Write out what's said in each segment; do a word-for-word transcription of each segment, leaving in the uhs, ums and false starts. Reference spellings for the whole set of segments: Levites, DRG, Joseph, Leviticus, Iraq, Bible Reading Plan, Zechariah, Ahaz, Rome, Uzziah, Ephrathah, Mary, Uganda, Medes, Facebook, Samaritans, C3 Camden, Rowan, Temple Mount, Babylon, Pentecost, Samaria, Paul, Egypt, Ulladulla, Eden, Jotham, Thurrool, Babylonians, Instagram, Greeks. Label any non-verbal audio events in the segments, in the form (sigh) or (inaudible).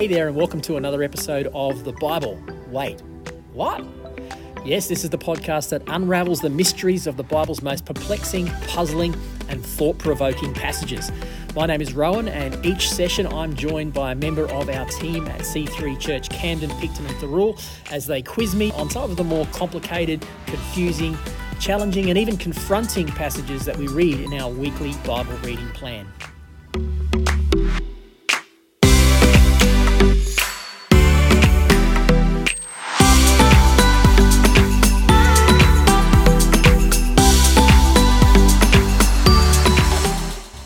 Hey there, and welcome to another episode of The Bible. Wait, what? Yes, this is the podcast that unravels the mysteries of the Bible's most perplexing, puzzling, and thought-provoking passages. My name is Rowan, and each session I'm joined by a member of our team at C three Church, Camden, Picton, and Thurrool, as they quiz me on some of the more complicated, confusing, challenging, and even confronting passages that we read in our weekly Bible reading plan.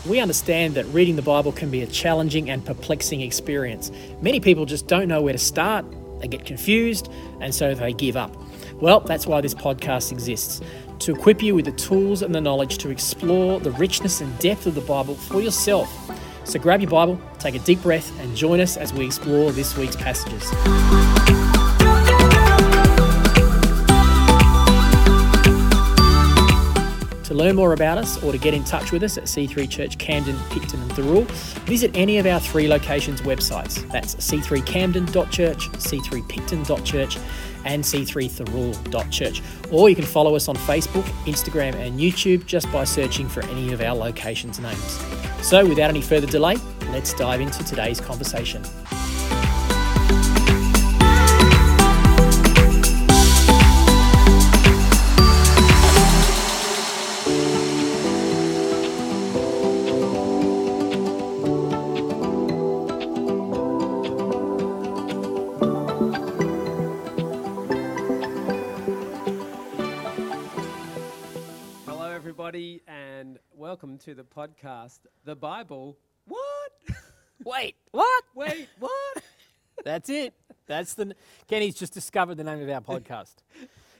We understand that reading the Bible can be a challenging and perplexing experience. Many people just don't know where to start, they get confused, and so they give up. Well, that's why this podcast exists, to equip you with the tools and the knowledge to explore the richness and depth of the Bible for yourself. So grab your Bible, take a deep breath, and join us as we explore this week's passages. To learn more about us or to get in touch with us at C three Church Camden, Picton and Thurrool, visit any of our three locations' websites. That's c three camden dot church, c three picton dot church and c three thurrool dot church. Or you can follow us on Facebook, Instagram and YouTube just by searching for any of our locations' names. So without any further delay, let's dive into today's conversation. Welcome to the podcast, The Bible, What? Wait, what? Wait, what? That's it. That's the. N- Kenny's just discovered the name of our podcast.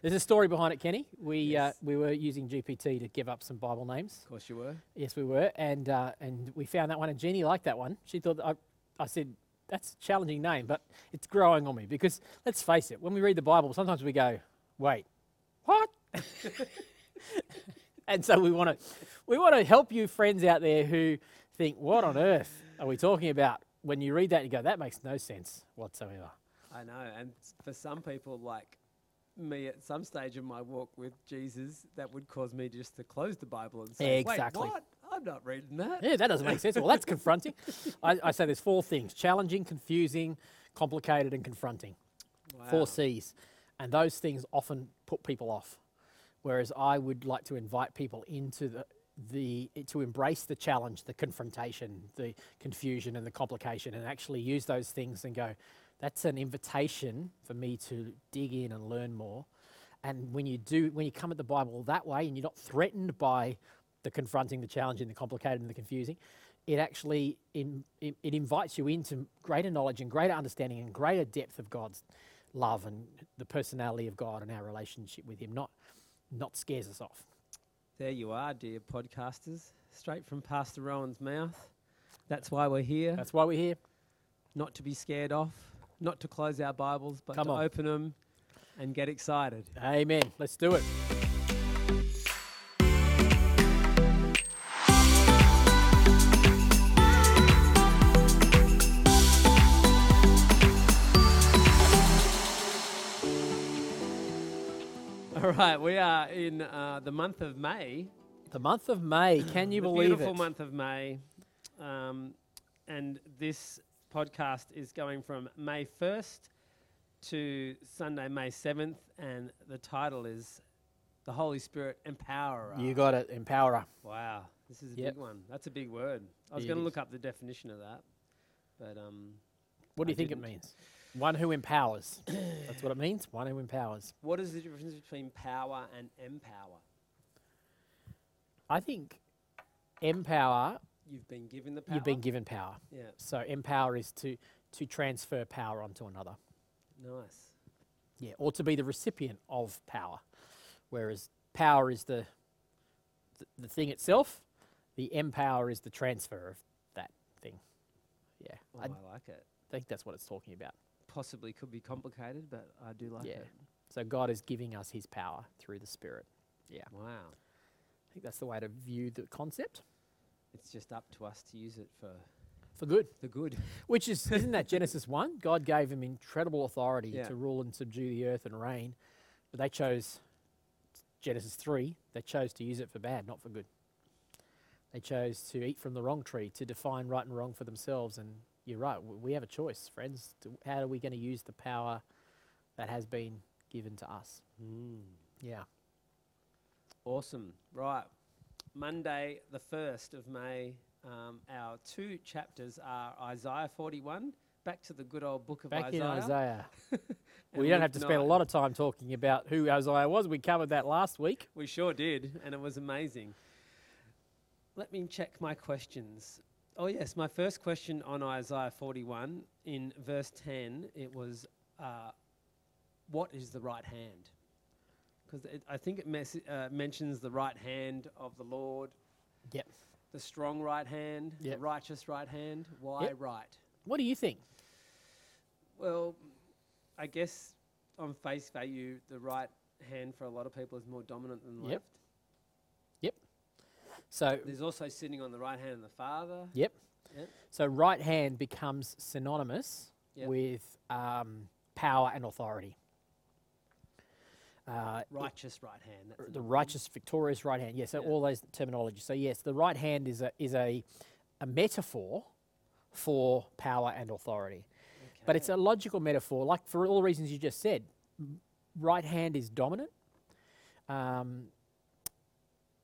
There's a story behind it, Kenny. We yes. uh, we were using G P T to give up some Bible names. Of course you were. Yes, we were. And uh, and we found that one, and Jeannie liked that one. She thought, I, I said, that's a challenging name, but it's growing on me because, let's face it, when we read the Bible, sometimes we go, wait, what? And so we want to we want to help you friends out there who think, what on earth are we talking about? When you read that, you go, that makes no sense whatsoever. I know. And for some people like me at some stage of my walk with Jesus, that would cause me just to close the Bible and say, exactly. Wait, what? I'm not reading that. Yeah, that doesn't make sense. Well, that's confronting. I, I say there's four things: challenging, confusing, complicated, and confronting. Wow. Four C's. And those things often put people off. Whereas I would like to invite people into the, the to embrace the challenge, the confrontation, the confusion and the complication, and actually use those things and go, that's an invitation for me to dig in and learn more. And when you do, when you come at the Bible that way and you're not threatened by the confronting, the challenging, the complicated and the confusing, it actually in, it, it invites you into greater knowledge and greater understanding and greater depth of God's love and the personality of God and our relationship with him. Not... not scares us off. There you are, dear podcasters, straight from Pastor Rowan's mouth. That's why we're here. That's why we're here. Not to be scared off, not to close our Bibles, but Come to on. Open them and get excited. Amen. Let's do it. Right, we are in uh, the month of May. The month of May, can you believe it? The beautiful month of May. Um, and this podcast is going from May first to Sunday, May seventh. And the title is The Holy Spirit Empowerer. You got it, Empowerer. Wow, this is a yep. big one. That's a big word. I was going to look up the definition of that. But um, What do you I think didn't. it means? One who empowers. That's what it means, one who empowers. What is the difference between power and empower? I think empower... You've been given the power? You've been given power. Yeah. So empower is to, to transfer power onto another. Nice. Yeah, or to be the recipient of power. Whereas power is the the, the thing itself, the empower is the transfer of that thing. Yeah. Oh, I, I like it. I think that's what it's talking about. Possibly could be complicated, but I do like yeah. it. So God is giving us his power through the Spirit. Yeah. Wow. I think that's the way to view the concept. It's just up to us to use it for... For The good. The good. Which is, isn't that Genesis one? God gave him incredible authority yeah. to rule and subdue the earth and reign. But they chose, Genesis three, they chose to use it for bad, not for good. They chose to eat from the wrong tree, to define right and wrong for themselves. And you're right, we have a choice, friends. How are we going to use the power that has been given to us? Mm. Yeah. Awesome. Right. Monday, the first of May, um, our two chapters are Isaiah forty-one, back to the good old book of Back Isaiah. Back in Isaiah. We don't have to spend a lot of time talking about who Isaiah was. We covered that last week. We sure did, and it was amazing. Let me check my questions. Oh, yes, my first question on Isaiah forty-one, in verse ten, it was, uh, what is the right hand? Because I think it mes- uh, mentions the right hand of the Lord. Yep. The strong right hand, yep. the righteous right hand. Why yep. right? What do you think? Well, I guess on face value, the right hand for a lot of people is more dominant than the yep. left. So there's also sitting on the right hand of the Father. Yep. yep. So right hand becomes synonymous yep. with um, power and authority. Uh, righteous right hand. That's the righteous, name. victorious right hand. Yes. Yeah, so yep. all those terminology. So yes, the right hand is a is a, a metaphor for power and authority, okay. but it's a logical metaphor. Like for all the reasons you just said, right hand is dominant. Um,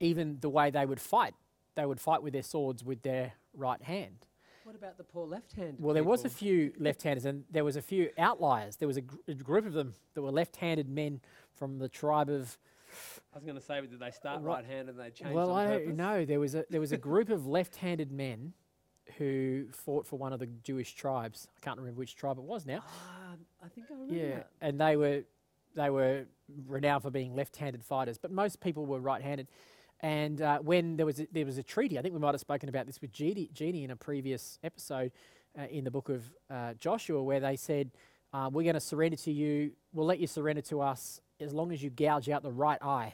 Even the way they would fight, they would fight with their swords with their right hand. What about the poor left-handed? Well, there people? was a few left-handers, and there was a few outliers. There was a, gr- a group of them that were left-handed men from the tribe of. I was going to say, did they start right, right-handed and they changed? Well, on I purpose? don't know. There was a there was a group of left-handed men who fought for one of the Jewish tribes. I can't remember which tribe it was now. Ah, I think I remember. Yeah, that. and they were they were renowned for being left-handed fighters, but most people were right-handed. And uh, when there was a, there was a treaty, I think we might have spoken about this with Jeannie, Jeannie in a previous episode uh, in the book of uh, Joshua, where they said, uh, we're going to surrender to you, we'll let you surrender to us as long as you gouge out the right eye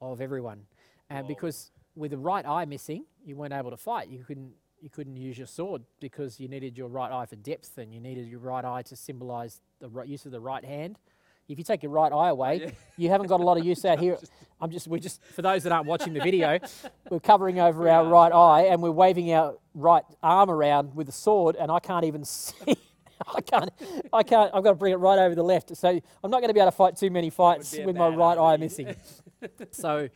of everyone. And Whoa. because with the right eye missing, you weren't able to fight. You couldn't you couldn't use your sword because you needed your right eye for depth, and you needed your right eye to symbolise the right use of the right hand. If you take your right eye away, yeah. you haven't got a lot of use out here. I'm just, we're just, for those that aren't watching the video, we're covering over yeah. our right eye and we're waving our right arm around with a sword, and I can't even see. I can't, I can't, I've got to bring it right over the left. So I'm not going to be able to fight too many fights with my right eye missing. So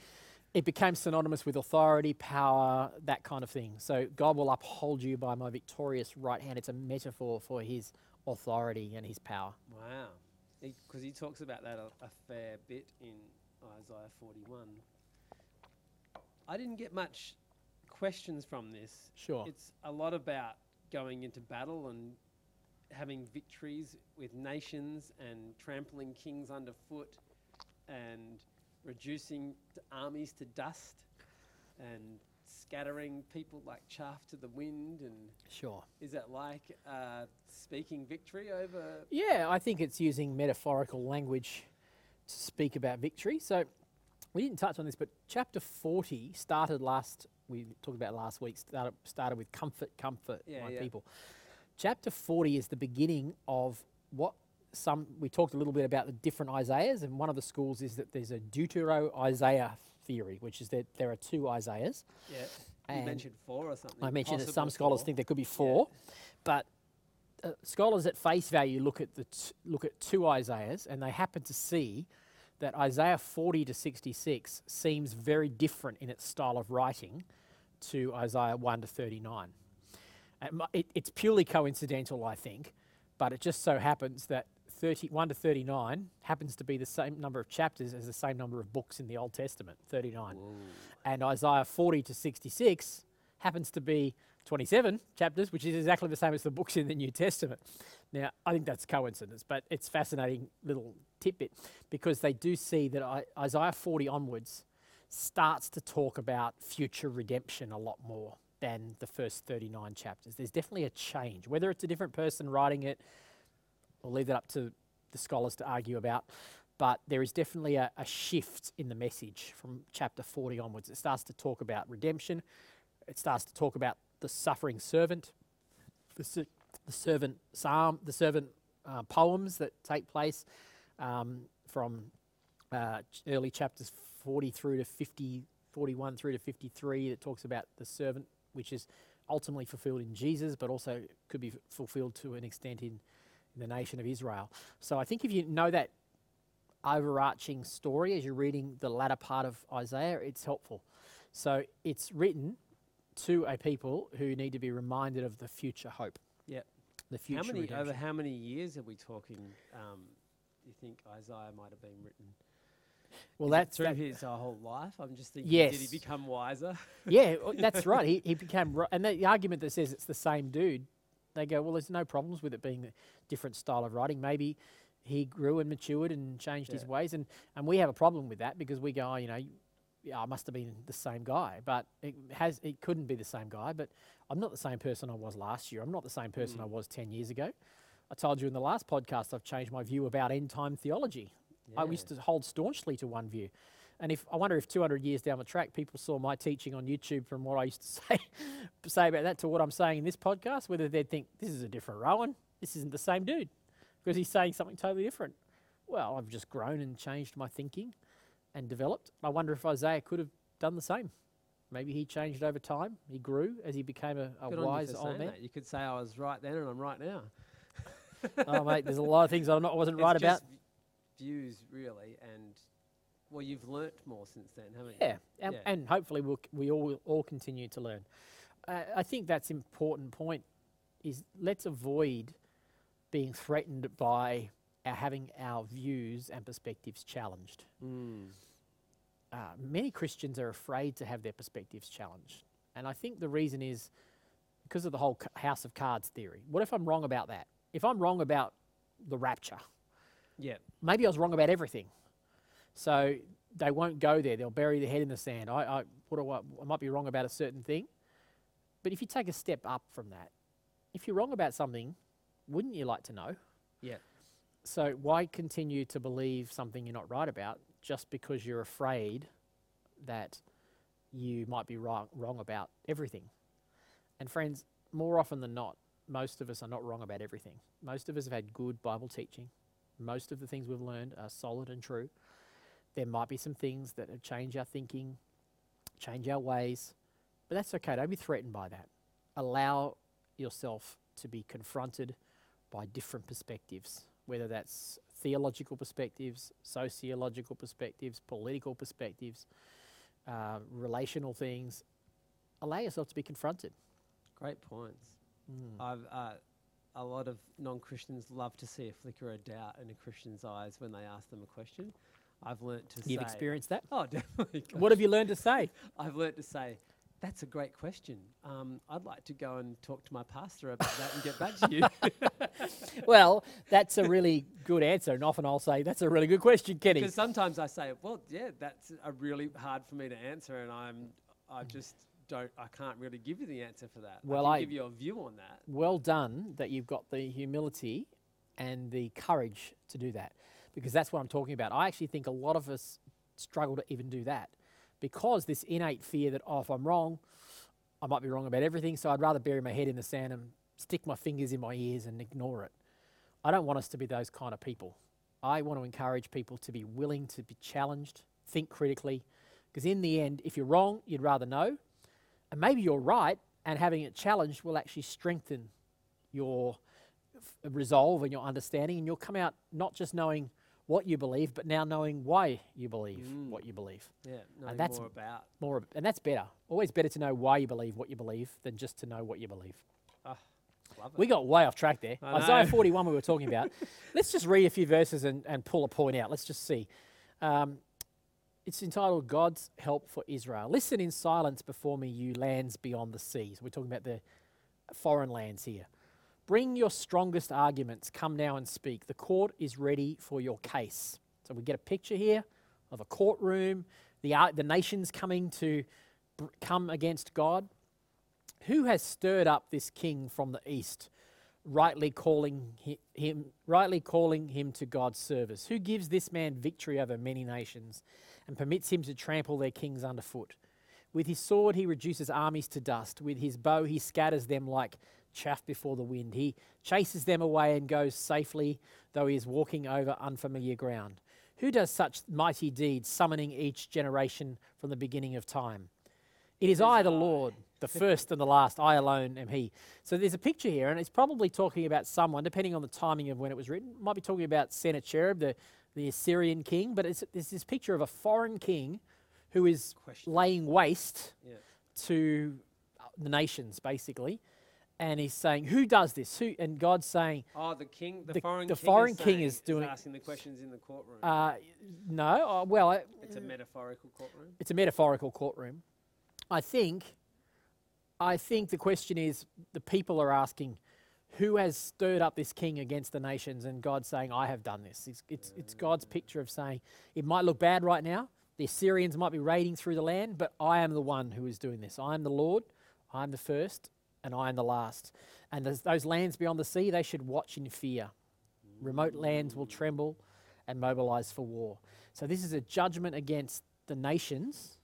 it became synonymous with authority, power, that kind of thing. So God will uphold you by my victorious right hand. It's a metaphor for his authority and his power. Wow. Because he talks about that a, a fair bit in Isaiah forty-one. I didn't get much questions from this. Sure. It's a lot about going into battle and having victories with nations and trampling kings underfoot and reducing armies to dust and scattering people like chaff to the wind, and sure, is that like uh, speaking victory over? Yeah, I think it's using metaphorical language to speak about victory. So we didn't touch on this, but chapter forty started last. We talked about last week. Started started with comfort, comfort, yeah, my yeah. people. Chapter forty is the beginning of what some we talked a little bit about the different Isaiahs, and one of the schools is that there's a Deutero-Isaiah theory, which is that there are two Isaiahs. Yeah, and you mentioned four or something. I mentioned Possible that some scholars four. think there could be four, yeah. but uh, scholars at face value look at the t- look at two Isaiahs, and they happen to see that Isaiah forty to sixty-six seems very different in its style of writing to Isaiah one to thirty-nine. And it, it's purely coincidental, I think, but it just so happens that thirty-one to thirty-nine happens to be the same number of chapters as the same number of books in the Old Testament, thirty-nine. Whoa. And Isaiah forty to sixty-six happens to be twenty-seven chapters, which is exactly the same as the books in the New Testament. Now, I think that's coincidence, but it's fascinating little tidbit, because they do see that I, Isaiah forty onwards starts to talk about future redemption a lot more than the first thirty-nine chapters. There's definitely a change. Whether it's a different person writing it, we'll leave that up to the scholars to argue about. But there is definitely a, a shift in the message from chapter forty onwards. It starts to talk about redemption. It starts to talk about the suffering servant. the, the servant psalm, the servant uh, poems that take place um, from uh, early chapters forty through to fifty, forty-one through to fifty-three, that talks about the servant, which is ultimately fulfilled in Jesus, but also could be fulfilled to an extent in, in the nation of Israel. So I think if you know that overarching story as you're reading the latter part of Isaiah, it's helpful. So it's written to a people who need to be reminded of the future hope. Yeah, the future. How many redemption. Over how many years are we talking? Um, you think Isaiah might have been written? Well, Is that's through that his uh, whole life. I'm just thinking, yes. Did he become wiser? Yeah, that's right. He he became, ro- and the, the argument that says it's the same dude, they go, well, there's no problems with it being a different style of writing. Maybe he grew and matured and changed yeah. his ways, and and we have a problem with that because we go, oh, you know, yeah, I must have been the same guy, but it has it couldn't be the same guy. But I'm not the same person I was last year. I'm not the same person mm. I was ten years ago. I told you in the last podcast I've changed my view about end time theology. Yeah. I used to hold staunchly to one view, and if I wonder if two hundred years down the track people saw my teaching on YouTube from what I used to say say about that to what I'm saying in this podcast, whether they'd think this is a different Rowan, this isn't the same dude because he's saying something totally different. Well, I've just grown and changed my thinking and developed. I wonder if Isaiah could have done the same. Maybe he changed over time. He grew as he became a, a wise old man. That. You could say I was right then and I'm right now. Oh, mate, there's a lot of things I wasn't it's right about. Views, really, and well, you've learnt more since then, haven't yeah, you? And, yeah, and hopefully we'll, we all will all continue to learn. Uh, I think that's an important point, is let's avoid being threatened by our having our views and perspectives challenged. Mm. Uh, many Christians are afraid to have their perspectives challenged, and I think the reason is because of the whole house of cards theory. What if I'm wrong about that? If I'm wrong about the rapture, yeah, maybe I was wrong about everything. So they won't go there. They'll bury their head in the sand. I, I, what do I, I might be wrong about a certain thing. But if you take a step up from that, if you're wrong about something, wouldn't you like to know? Yeah. So why continue to believe something you're not right about just because you're afraid that you might be wrong, wrong about everything? And friends, more often than not, most of us are not wrong about everything. Most of us have had good Bible teaching. Most of the things we've learned are solid and true. There might be some things that have changed our thinking, change our ways, but that's okay. Don't be threatened by that. Allow yourself to be confronted by different perspectives, whether that's theological perspectives, sociological perspectives, political perspectives, uh, relational things. Allow yourself to be confronted. Great points. Mm. I've... Uh A lot of non-Christians love to see a flicker of doubt in a Christian's eyes when they ask them a question. I've learnt to You've say... You've experienced that? Oh, definitely. Gosh. What have you learned to say? I've learnt to say, that's a great question. Um, I'd like to go and talk to my pastor about that and get back to you. Well, that's a really good answer. And often I'll say, that's a really good question, Kenny. Because sometimes I say, well, yeah, that's a really hard for me to answer. And I'm, I just... Don't I can't really give you the answer for that. Well, I can I give you a view on that. Well done that you've got the humility and the courage to do that, because that's what I'm talking about. I actually think a lot of us struggle to even do that because this innate fear that, oh, if I'm wrong, I might be wrong about everything, so I'd rather bury my head in the sand and stick my fingers in my ears and ignore it. I don't want us to be those kind of people. I want to encourage people to be willing to be challenged, think critically, because in the end, if you're wrong, you'd rather know. And maybe you're right, and having it challenged will actually strengthen your f- resolve and your understanding, and you'll come out not just knowing what you believe, but now knowing why you believe mm. what you believe. Yeah, and that's more about more, and that's better. Always better to know why you believe what you believe than just to know what you believe. Oh, love it. We got way off track there. I Isaiah know. forty-one we were talking about. Let's just read a few verses and, and pull a point out. Let's just see. Um, It's entitled, God's Help for Israel. Listen in silence before me, you lands beyond the seas. We're talking about the foreign lands here. Bring your strongest arguments. Come now and speak. The court is ready for your case. So we get a picture here of a courtroom, the, uh, the nations coming to br- come against God. Who has stirred up this king from the east, rightly calling hi- him, rightly calling him to God's service? Who gives this man victory over many nations and permits him to trample their kings underfoot? With his sword he reduces armies to dust. With his bow he scatters them like chaff before the wind. He chases them away and goes safely, though he is walking over unfamiliar ground. Who does such mighty deeds, summoning each generation from the beginning of time? It is I, the Lord, the first and the last. I alone am he. So there's a picture here, and it's probably talking about someone, depending on the timing of when it was written. It might be talking about Sennacherib, the, the Assyrian king, but it's, it's this picture of a foreign king who is Question. laying waste yeah. to the nations, basically. And he's saying, who does this? Who? And God's saying, oh, the king, the, the foreign, the king, foreign is king is doing. Is asking the questions in the courtroom. Uh, no, uh, well, it, it's a metaphorical courtroom. It's a metaphorical courtroom. I think, I think the question is, the people are asking, who has stirred up this king against the nations? And God's saying, I have done this. It's it's, yeah. it's God's picture of saying, it might look bad right now. The Assyrians might be raiding through the land, but I am the one who is doing this. I am the Lord. I am the first. And I am the last. And those lands beyond the sea, they should watch in fear. Remote lands will tremble and mobilize for war. So this is a judgment against the nations.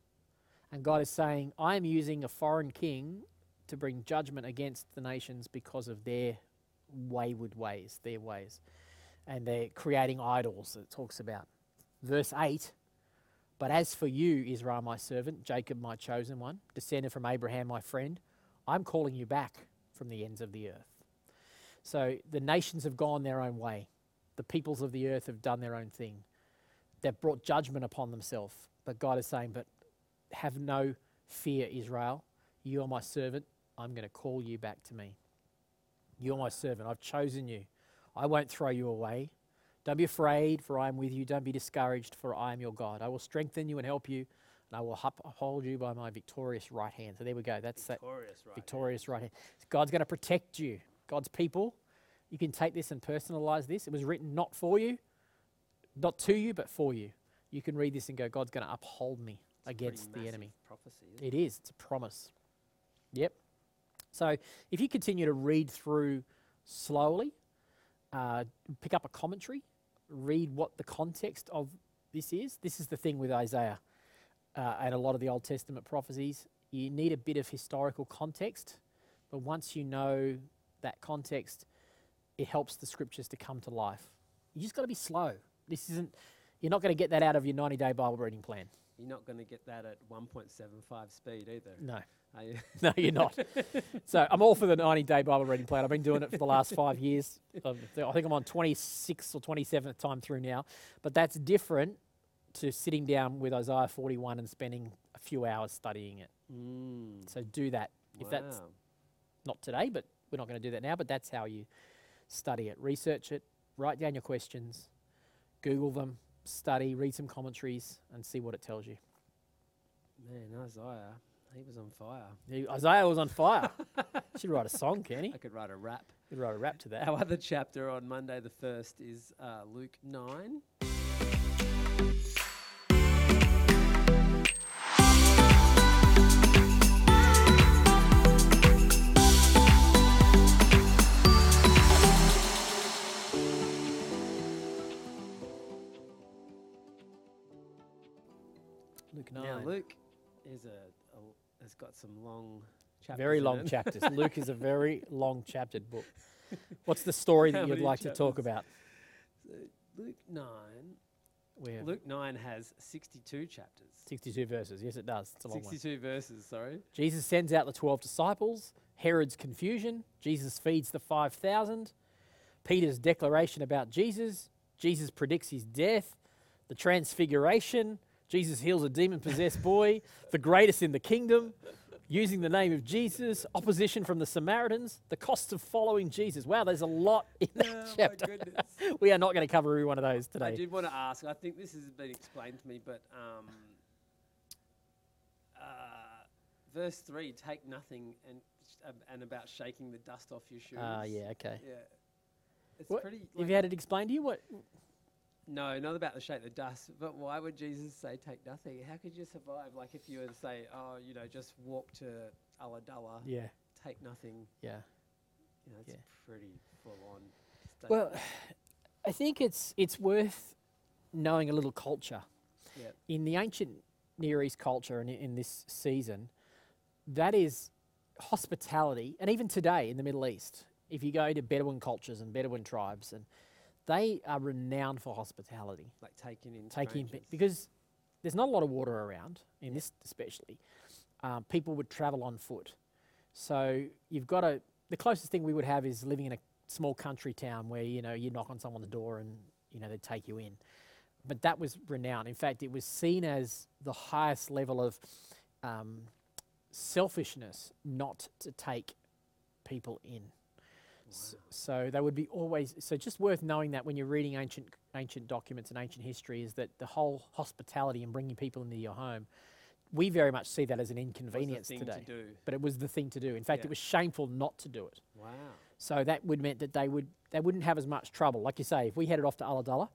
And God is saying, I am using a foreign king to bring judgment against the nations because of their wayward ways, their ways. And they're creating idols that it talks about. Verse eight, but as for you, Israel, my servant, Jacob, my chosen one, descended from Abraham, my friend, I'm calling you back from the ends of the earth. So the nations have gone their own way. The peoples of the earth have done their own thing. They've brought judgment upon themselves. But God is saying, but have no fear, Israel. You are my servant. I'm going to call you back to me. You're my servant. I've chosen you. I won't throw you away. Don't be afraid, for I am with you. Don't be discouraged, for I am your God. I will strengthen you and help you. And I will uphold you by my victorious right hand. So there we go. That's victorious that right victorious hand. right hand. God's going to protect you. God's people. You can take this and personalize this. It was written not for you, not to you, but for you. You can read this and go, God's going to uphold me it's against the enemy. Prophecy, isn't it? It is. It's a promise. Yep. So if you continue to read through slowly, uh, pick up a commentary, read what the context of this is. This is the thing with Isaiah. Uh, and a lot of the Old Testament prophecies, you need a bit of historical context. But once you know that context, it helps the scriptures to come to life. You just got to be slow. This isn't, you're not going to get that out of your ninety-day Bible reading plan. You're not going to get that at one point seven five speed either. No. Are you? No, you're not. So I'm all for the ninety-day Bible reading plan. I've been doing it for the last five years. I think I'm on twenty-sixth or twenty-seventh time through now. But that's different to sitting down with Isaiah forty-one and spending a few hours studying it. Mm. So do that. Wow. If that's not today, but we're not going to do that now, but that's how you study it. Research it, write down your questions, Google them, study, read some commentaries and see what it tells you. Man, Isaiah, he was on fire. He, Isaiah was on fire. Should write a song, Kenny. I could write a rap. You could write a rap to that. Our other chapter on Monday the first is uh, Luke nine. Now Luke is a, a has got some long chapters. Very long chapters. Luke is a very long chaptered book. What's the story that you'd like chapters? to talk about? So Luke nine. Where? Luke nine has sixty-two chapters. sixty-two verses. Yes, it does. It's a long sixty-two one. verses, sorry. Jesus sends out the twelve disciples. Herod's confusion. Jesus feeds the five thousand. Peter's declaration about Jesus. Jesus predicts his death. The transfiguration. Jesus heals a demon-possessed boy, the greatest in the kingdom, using the name of Jesus, opposition from the Samaritans, the cost of following Jesus. Wow, there's a lot in that oh chapter. My goodness. We are not going to cover every one of those today. I did want to ask, I think this has been explained to me, but um, uh, verse three, take nothing and um, and about shaking the dust off your shoes. Ah, uh, yeah, okay. Yeah. It's what, pretty... Like, have you had it explained to you? What... No, not about the shake the dust, but why would Jesus say take nothing? How could you survive? Like if you were to say, oh, you know, just walk to Ulladulla, yeah. take nothing. Yeah. You know, it's yeah. pretty full on statement. Well, I think it's it's worth knowing a little culture. Yep. In the ancient Near East culture and in, in this season, that is hospitality, and even today in the Middle East, if you go to Bedouin cultures and Bedouin tribes, and they are renowned for hospitality. Like taking in taking in, because there's not a lot of water around, in this especially. Um, people would travel on foot. So you've got to, the closest thing we would have is living in a small country town where, you know, you knock on someone's door and, you know, they take you in. But that was renowned. In fact, it was seen as the highest level of um, selfishness not to take people in. Wow. So they would be always, so just worth knowing that when you're reading ancient ancient documents and ancient history, is that the whole hospitality and bringing people into your home, we very much see that as an inconvenience today. To but it was the thing to do. In fact, yeah. It was shameful not to do it. Wow. So that would meant that they would they wouldn't have as much trouble. Like you say, if we headed off to Ulladulla,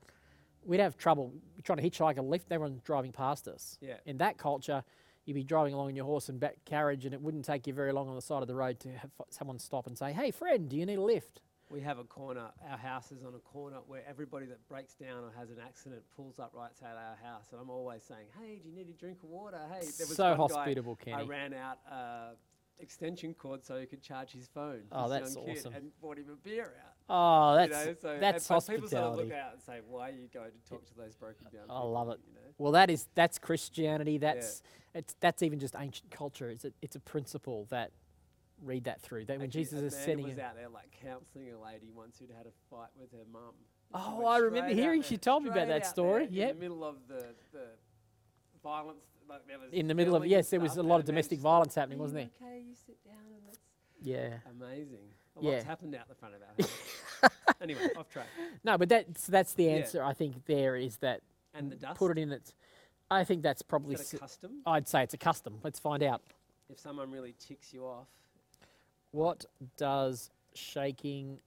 we'd have trouble trying to hitchhike a lift. Everyone's driving past us. Yeah. In that culture, you'd be driving along in your horse and back carriage, and it wouldn't take you very long on the side of the road to have someone stop and say, "Hey, friend, do you need a lift?" We have a corner. Our house is on a corner where everybody that breaks down or has an accident pulls up right to our house, and I'm always saying, "Hey, do you need a drink of water? Hey, there was so one hospitable, guy Kenny. I ran out uh, extension cord so he could charge his phone. Oh, that's awesome! And bought him a beer out. Oh, that's you know, so that's hospitality. People sort of look out and say, "Why are you going to talk to those broken down?" I people, love it. You know? Well, that is that's Christianity. That's yeah. it's that's even just ancient culture. It's a, it's a principle that. Read that through. That when Jesus is sending was out there like counselling a lady once who'd had a fight with her mum. Oh, I remember hearing she told me about that story. Yeah, in the middle of the, the violence. Like there was in the middle of yes, there was a lot of domestic violence happening, wasn't there? Okay, you sit down and that's yeah, amazing. A lot's yeah. happened out the front of our house. Anyway, off track. No, but that's that's the answer. Yeah. I think there is that. And the dust. Put it in. It's. I think that's probably is that a custom. I'd say it's a custom. Let's find out. If someone really ticks you off. What does shaking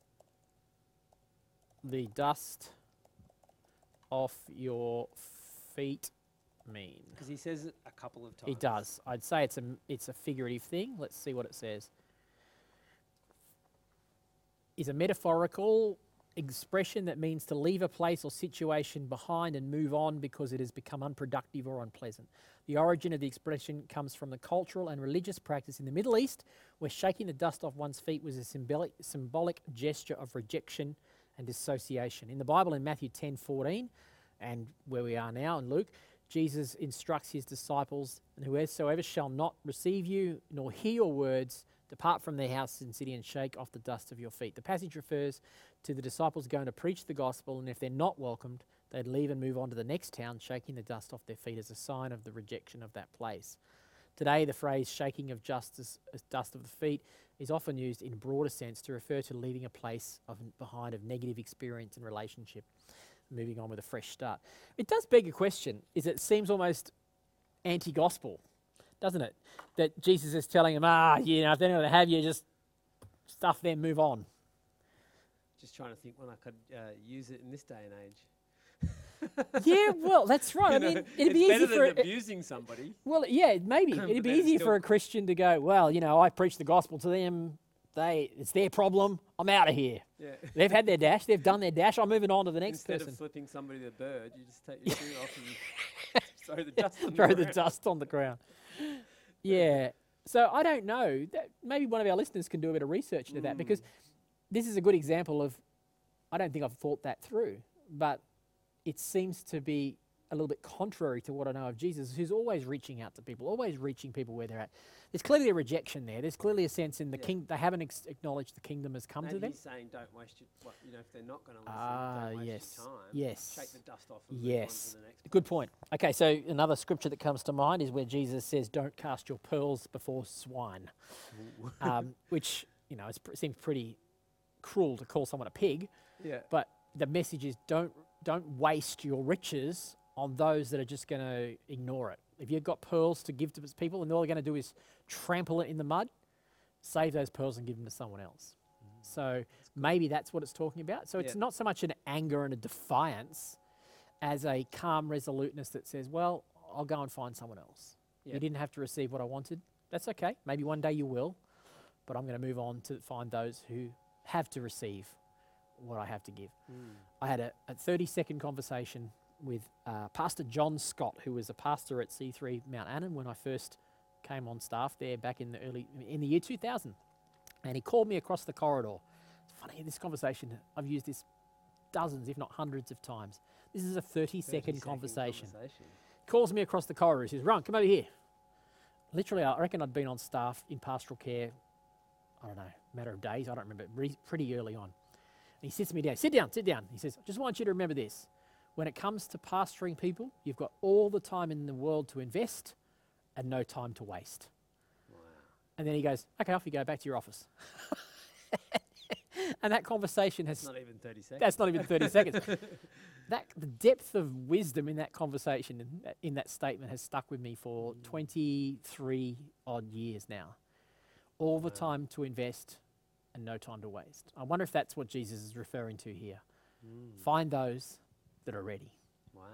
the dust off your feet mean? Because he says it a couple of times. He does. I'd say it's a, it's a figurative thing. Let's see what it says. Is a metaphorical expression that means to leave a place or situation behind and move on because it has become unproductive or unpleasant. The origin of the expression comes from the cultural and religious practice in the Middle East, where shaking the dust off one's feet was a symbolic, symbolic gesture of rejection and dissociation. In the Bible, in Matthew ten fourteen, and where we are now in Luke, Jesus instructs his disciples, "And whosoever shall not receive you, nor hear your words, depart from their house and city and shake off the dust of your feet." The passage refers to the disciples going to preach the gospel, and if they're not welcomed, they'd leave and move on to the next town, shaking the dust off their feet as a sign of the rejection of that place. Today, the phrase shaking of justice, dust of the feet is often used in a broader sense to refer to leaving a place of, behind of negative experience and relationship, moving on with a fresh start. It does beg a question, is it seems almost anti-gospel, doesn't it? That Jesus is telling them, ah, you know, if they're not going to have you, just stuff them, move on. Just trying to think when I could uh, use it in this day and age. Yeah, well, that's right. I mean, know, it'd be easy for... It's better than abusing somebody. Well, yeah, maybe. It'd be easier for a Christian to go, well, you know, I preach the gospel to them. They, it's their problem. I'm out of here. Yeah. They've had their dash. They've done their dash. I'm moving on to the next Instead person. Instead of flipping somebody the bird, you just take your shoe off and throw the dust on the ground. Throw the dust on the ground. Yeah, so I don't know. That maybe one of our listeners can do a bit of research into mm. that, because this is a good example of, I don't think I've thought that through, but it seems to be a little bit contrary to what I know of Jesus, who's always reaching out to people, always reaching people where they're at. There's clearly a rejection there. There's clearly a sense in the yeah. king they haven't ex- acknowledged the kingdom has come maybe to them. He's saying, don't waste your, what, you know, if they're not going to listen, ah, don't waste yes. your time. Yes. Shake the dust off and yes. move on to the next. Good point. Okay, so another scripture that comes to mind is where Jesus says, "Don't cast your pearls before swine," um, which you know it pr- seems pretty cruel to call someone a pig. Yeah. But the message is don't don't waste your riches on those that are just going to ignore it. If you've got pearls to give to people and all they're going to do is trample it in the mud, save those pearls and give them to someone else. Mm. So maybe that's what it's talking about. So yeah. It's not so much an anger and a defiance as a calm resoluteness that says, well, I'll go and find someone else. Yeah. You didn't have to receive what I wanted. That's okay. Maybe one day you will, but I'm going to move on to find those who have to receive what I have to give. Mm. I had a, a thirty second conversation with uh, Pastor John Scott, who was a pastor at C three Mount Annan when I first came on staff there back in the early, in the year two thousand. And he called me across the corridor. It's funny, in this conversation, I've used this dozens, if not hundreds of times. This is a thirty-second conversation. conversation. He calls me across the corridor. He says, "Run, come over here." Literally, I reckon I'd been on staff in pastoral care, I don't know, a matter of days, I don't remember, pretty early on. And he sits me down. Sit down, sit down. He says, "I just want you to remember this. When it comes to pastoring people, you've got all the time in the world to invest and no time to waste." Wow. And then he goes, "Okay, off you go, back to your office." And that conversation has... That's not even thirty seconds. That's not even thirty seconds. That, the depth of wisdom in that conversation, in that, in that statement, has stuck with me for mm. twenty-three odd years now. All the time to invest and no time to waste. I wonder if that's what Jesus is referring to here. Mm. Find those that are ready. Wow.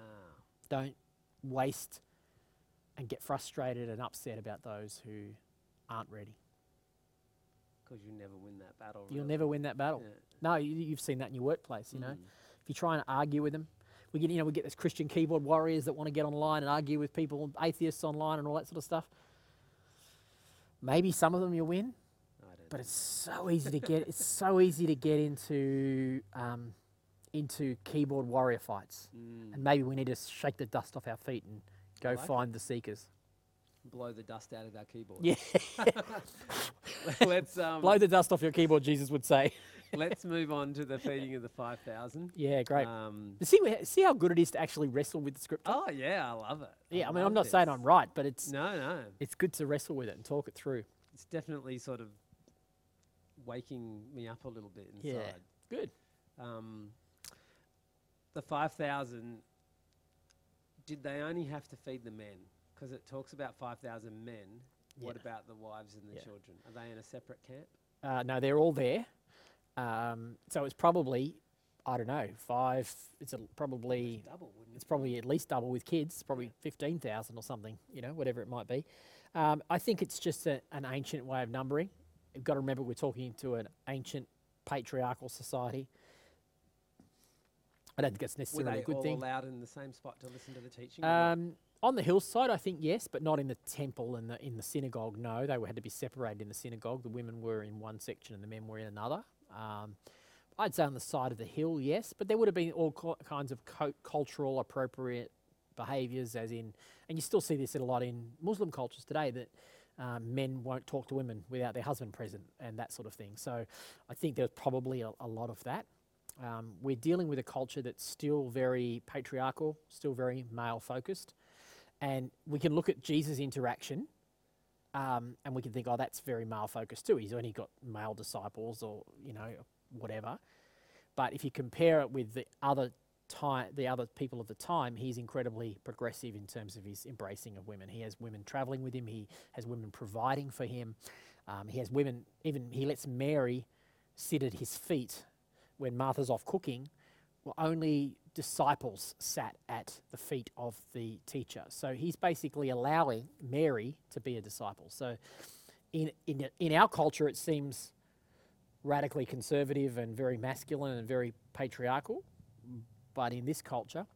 Don't waste and get frustrated and upset about those who aren't ready. Because you never win that battle. You'll really. never win that battle. Yeah. No, you, you've seen that in your workplace, you mm. know. If you try and argue with them, we get, you know, we get those Christian keyboard warriors that want to get online and argue with people, atheists online and all that sort of stuff. Maybe some of them you'll win, no, but it's so easy to get. It's so easy to get into um, into keyboard warrior fights, mm. and maybe we need to shake the dust off our feet and go like find it. the seekers. Blow the dust out of our keyboard. Yeah. Let's um, blow the dust off your keyboard, Jesus would say. Let's move on to the feeding of the five thousand. Yeah, great. Um, see, see how good it is to actually wrestle with the scripture. Oh yeah, I love it. Yeah, I, I mean, I'm not this. saying I'm right, but it's no, no. It's good to wrestle with it and talk it through. It's definitely sort of waking me up a little bit inside. Yeah, good. Um, the five thousand. Did they only have to feed the men? Because it talks about five thousand men. Yeah. What about the wives and the yeah. children? Are they in a separate camp? Uh, no, they're all there. Um, so it's probably, I don't know, five, it's a, probably, it's, double, wouldn't it? It's probably at least double with kids, probably yeah. fifteen thousand or something, you know, whatever it might be. Um, I think it's just a, an ancient way of numbering. You've got to remember we're talking to an ancient patriarchal society. I don't think it's necessarily a good thing. Were they all allowed in the same spot to listen to the teaching? Um, on the hillside, I think yes, but not in the temple and the, in the synagogue, no. They were, had to be separated in the synagogue. The women were in one section and the men were in another. Um, I'd say on the side of the hill, yes, but there would have been all co- kinds of co- cultural appropriate behaviours, as in, and you still see this a lot in Muslim cultures today, that um, men won't talk to women without their husband present and that sort of thing. So I think there's probably a, a lot of that. Um, we're dealing with a culture that's still very patriarchal, still very male-focused, and we can look at Jesus' interaction Um, and we can think, oh, that's very male-focused too. He's only got male disciples or, you know, whatever. But if you compare it with the other time, the other people of the time, he's incredibly progressive in terms of his embracing of women. He has women travelling with him. He has women providing for him. Um, he has women, even he lets Mary sit at his feet when Martha's off cooking. Well, only disciples sat at the feet of the teacher. So he's basically allowing Mary to be a disciple. So in in in our culture, it seems radically conservative and very masculine and very patriarchal. But in this culture,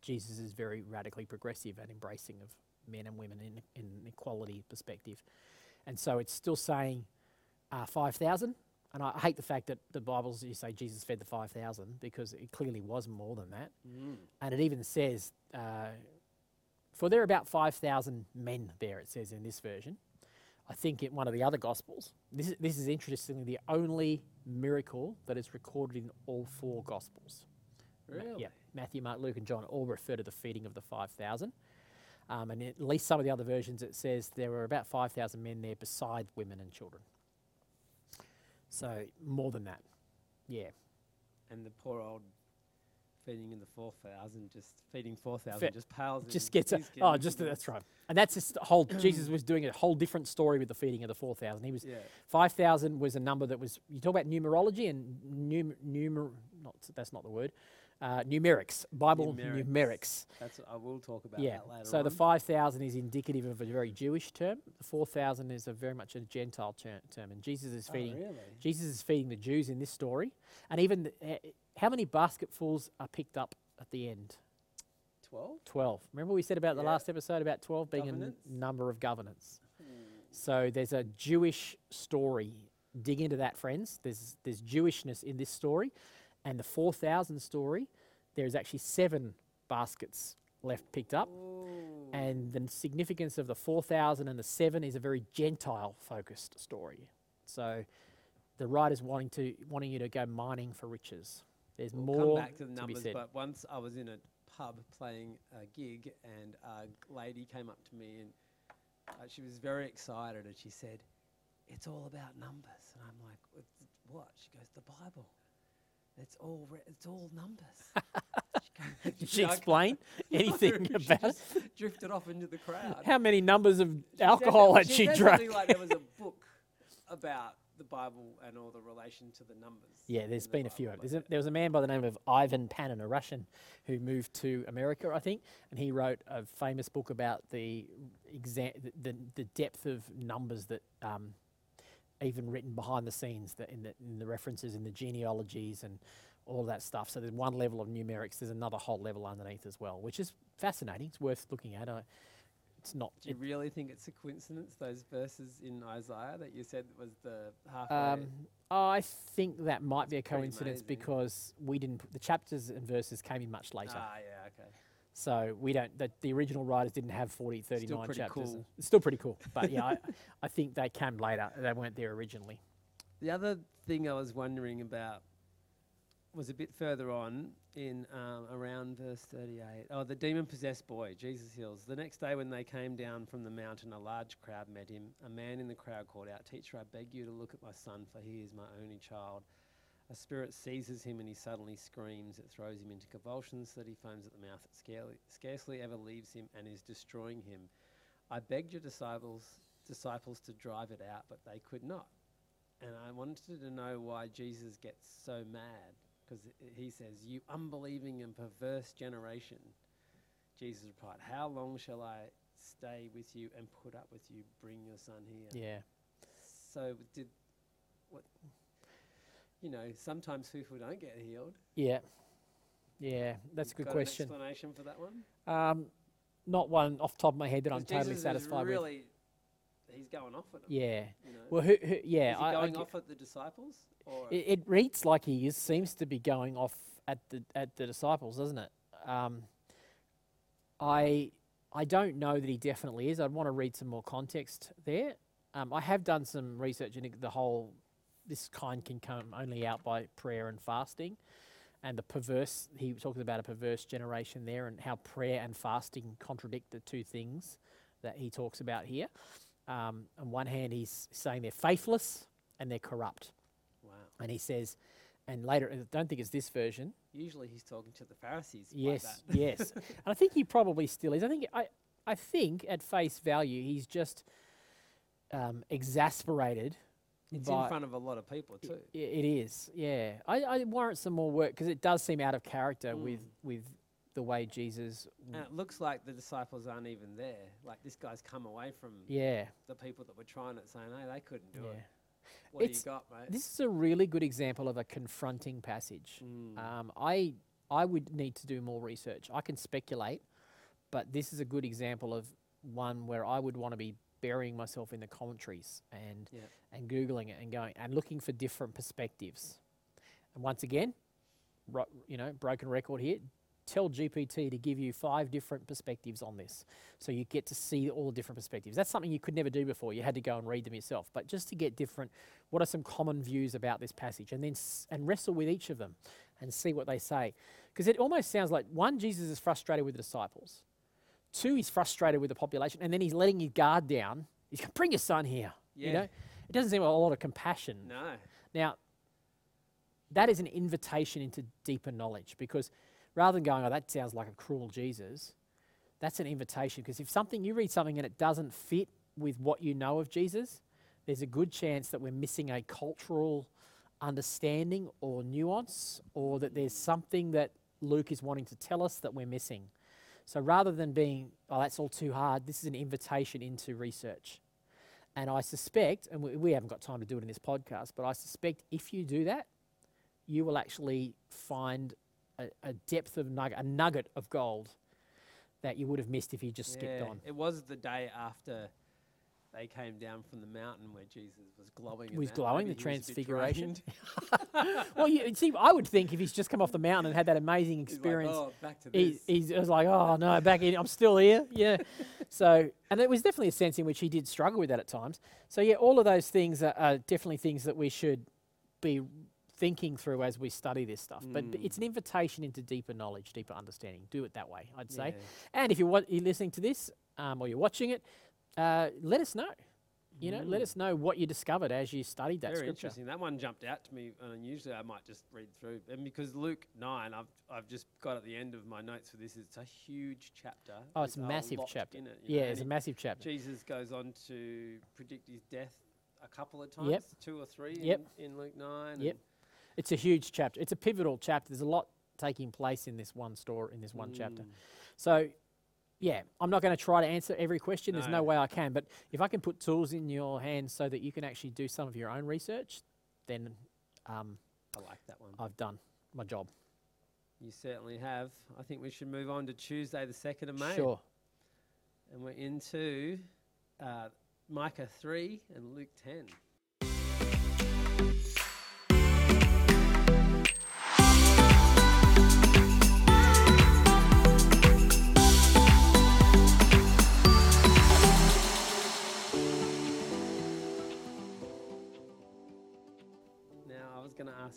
Jesus is very radically progressive and embracing of men and women in, in an equality perspective. And so it's still saying uh, five thousand. And I hate the fact that the Bibles, you say Jesus fed the five thousand, because it clearly was more than that. Mm. And it even says, uh, for there are about five thousand men there, it says in this version. I think in one of the other Gospels, this is, this is interestingly the only miracle that is recorded in all four Gospels. Really? Ma- yeah, Matthew, Mark, Luke and John all refer to the feeding of the five thousand. Um, and at least some of the other versions, it says there were about five thousand men there beside women and children. So more than that, yeah. And the poor old feeding in the four thousand, just feeding four thousand, Fe- just pales. Just gets a, oh, just that's right. And that's just the whole. Jesus was doing a whole different story with the feeding of the four thousand. He was yeah. five thousand was a number that was. You talk about numerology and num numer. Not that's not the word. Uh, numerics, Bible numerics. numerics. That's what I will talk about yeah. that later. So on. The five thousand is indicative of a very Jewish term. The four thousand is a very much a Gentile ter- term, and Jesus is feeding. Oh, really? Jesus is feeding the Jews in this story, and even the, uh, how many basketfuls are picked up at the end? twelve? twelve. Remember we said about yeah. the last episode about twelve being governance. a n- number of governance. Hmm. So there's a Jewish story. Dig into that, friends. There's there's Jewishness in this story. And the four thousand story, there's actually seven baskets left picked up. Ooh. And the significance of the four thousand and the seven is a very Gentile-focused story. So the writer's wanting to wanting you to go mining for riches. There's we'll more come back to the numbers, to be said. But once I was in a pub playing a gig and a lady came up to me and uh, she was very excited and she said, "It's all about numbers." And I'm like, "What?" She goes, "The Bible. It's all re- it's all numbers." Did she explain anything no, about it? She just drifted off into the crowd. How many numbers of she alcohol had she, she drunk? Something like there was a book about the Bible and all the relation to the numbers. Yeah, there's been a few of them. There was a man by the name of Ivan Panin, a Russian, who moved to America, I think, and he wrote a famous book about the exa- the, the depth of numbers that. Um, even written behind the scenes that in the in the references in the genealogies and all that stuff. So there's one level of numerics, there's another whole level underneath as well, which is fascinating. It's worth looking at. I, it's not. Do you it really think it's a coincidence, those verses in Isaiah that you said was the halfway? Um, I think that might it's be a coincidence because we didn't. The chapters and verses came in much later. Ah, yeah, okay. So we don't. The, the original writers didn't have forty, thirty-nine still chapters. Cool. It's still pretty cool. But yeah, I, I think they came later. They weren't there originally. The other thing I was wondering about was a bit further on in um, around verse thirty-eight. Oh, the demon-possessed boy, Jesus heals. The next day when they came down from the mountain, a large crowd met him. A man in the crowd called out, "Teacher, I beg you to look at my son, for he is my only child. A spirit seizes him and he suddenly screams. It throws him into convulsions that he foams at the mouth. It scarely, scarcely ever leaves him and is destroying him. I begged your disciples disciples to drive it out, but they could not." And I wanted to know why Jesus gets so mad, because he says, "You unbelieving and perverse generation." Jesus replied, "How long shall I stay with you and put up with you? Bring your son here." Yeah. So did... what? You know, sometimes people don't get healed. Yeah, yeah, that's You've a good got question. An explanation for that one? Um, not one off the top of my head that I'm totally Jesus satisfied is really with. Really, he's going off at them. Yeah. You know? Well, who, who? Yeah. Is he going I, I off at the disciples? Or it, it reads like he is. Seems to be going off at the at the disciples, doesn't it? Um, I I don't know that he definitely is. I'd want to read some more context there. Um, I have done some research into the whole. This kind can come only out by prayer and fasting. And the perverse, he was talking about a perverse generation there and how prayer and fasting contradict the two things that he talks about here. Um, on one hand, he's saying they're faithless and they're corrupt. Wow. And he says, and later, I don't think it's this version. Usually he's talking to the Pharisees. Yes, like that. Yes. And I think he probably still is. I think, I, I think at face value, he's just um, exasperated. It's in front of a lot of people too. It, it is, yeah. I, I warrant some more work because it does seem out of character mm. with with the way Jesus... And it looks like the disciples aren't even there. Like this guy's come away from yeah. the people that were trying it saying, "Hey, they couldn't do yeah. it. What it's, do you got, mate?" This is a really good example of a confronting passage. Mm. Um, I I would need to do more research. I can speculate, but this is a good example of one where I would want to be burying myself in the commentaries and yeah. and Googling it and going and looking for different perspectives. And once again, ro- you know, broken record here, tell G P T to give you five different perspectives on this. So you get to see all the different perspectives. That's something you could never do before. You had to go and read them yourself. But just to get different, what are some common views about this passage? And then s- and wrestle with each of them and see what they say. Because it almost sounds like, one, Jesus is frustrated with the disciples. Two, he's frustrated with the population, and then he's letting his guard down. He's going, "Bring your son here." Yeah. You know, it doesn't seem like a lot of compassion. No. Now, that is an invitation into deeper knowledge, because rather than going, "Oh, that sounds like a cruel Jesus," that's an invitation. Because if something you read something and it doesn't fit with what you know of Jesus, there's a good chance that we're missing a cultural understanding or nuance, or that there's something that Luke is wanting to tell us that we're missing. So rather than being, "Oh, that's all too hard," this is an invitation into research. And I suspect, and we, we haven't got time to do it in this podcast, but I suspect if you do that, you will actually find a, a depth of nugget, a nugget of gold that you would have missed if you just yeah, skipped on. It was the day after they came down from the mountain where Jesus was glowing. Was glowing, the transfiguration. Well, you see, I would think if he's just come off the mountain and had that amazing experience, he's like, oh, back to this. He, he's, I was like, oh, no, back in, I'm still here. Yeah. So, and it was definitely a sense in which he did struggle with that at times. So, yeah, all of those things are, are definitely things that we should be thinking through as we study this stuff. Mm. But, but it's an invitation into deeper knowledge, deeper understanding. Do it that way, I'd say. Yeah. And if you're, wa- you're listening to this um, or you're watching it, Uh, let us know, you know, mm. let us know what you discovered as you studied that Very scripture. Interesting. That one jumped out to me, and usually I might just read through. And because Luke nine, I've I've just got at the end of my notes for this. It's a huge chapter. Oh, it's a massive chapter. It, yeah, know, it's a massive chapter. Jesus goes on to predict his death a couple of times, yep. two or three yep. in, in Luke nine. Yep. It's a huge chapter. It's a pivotal chapter. There's a lot taking place in this one story, in this one mm. chapter. So. Yeah, I'm not going to try to answer every question. No. There's no way I can. But if I can put tools in your hands so that you can actually do some of your own research, then um, I like that one. I've done my job. You certainly have. I think we should move on to Tuesday, the second of May. Sure. And we're into uh, Micah three and Luke ten.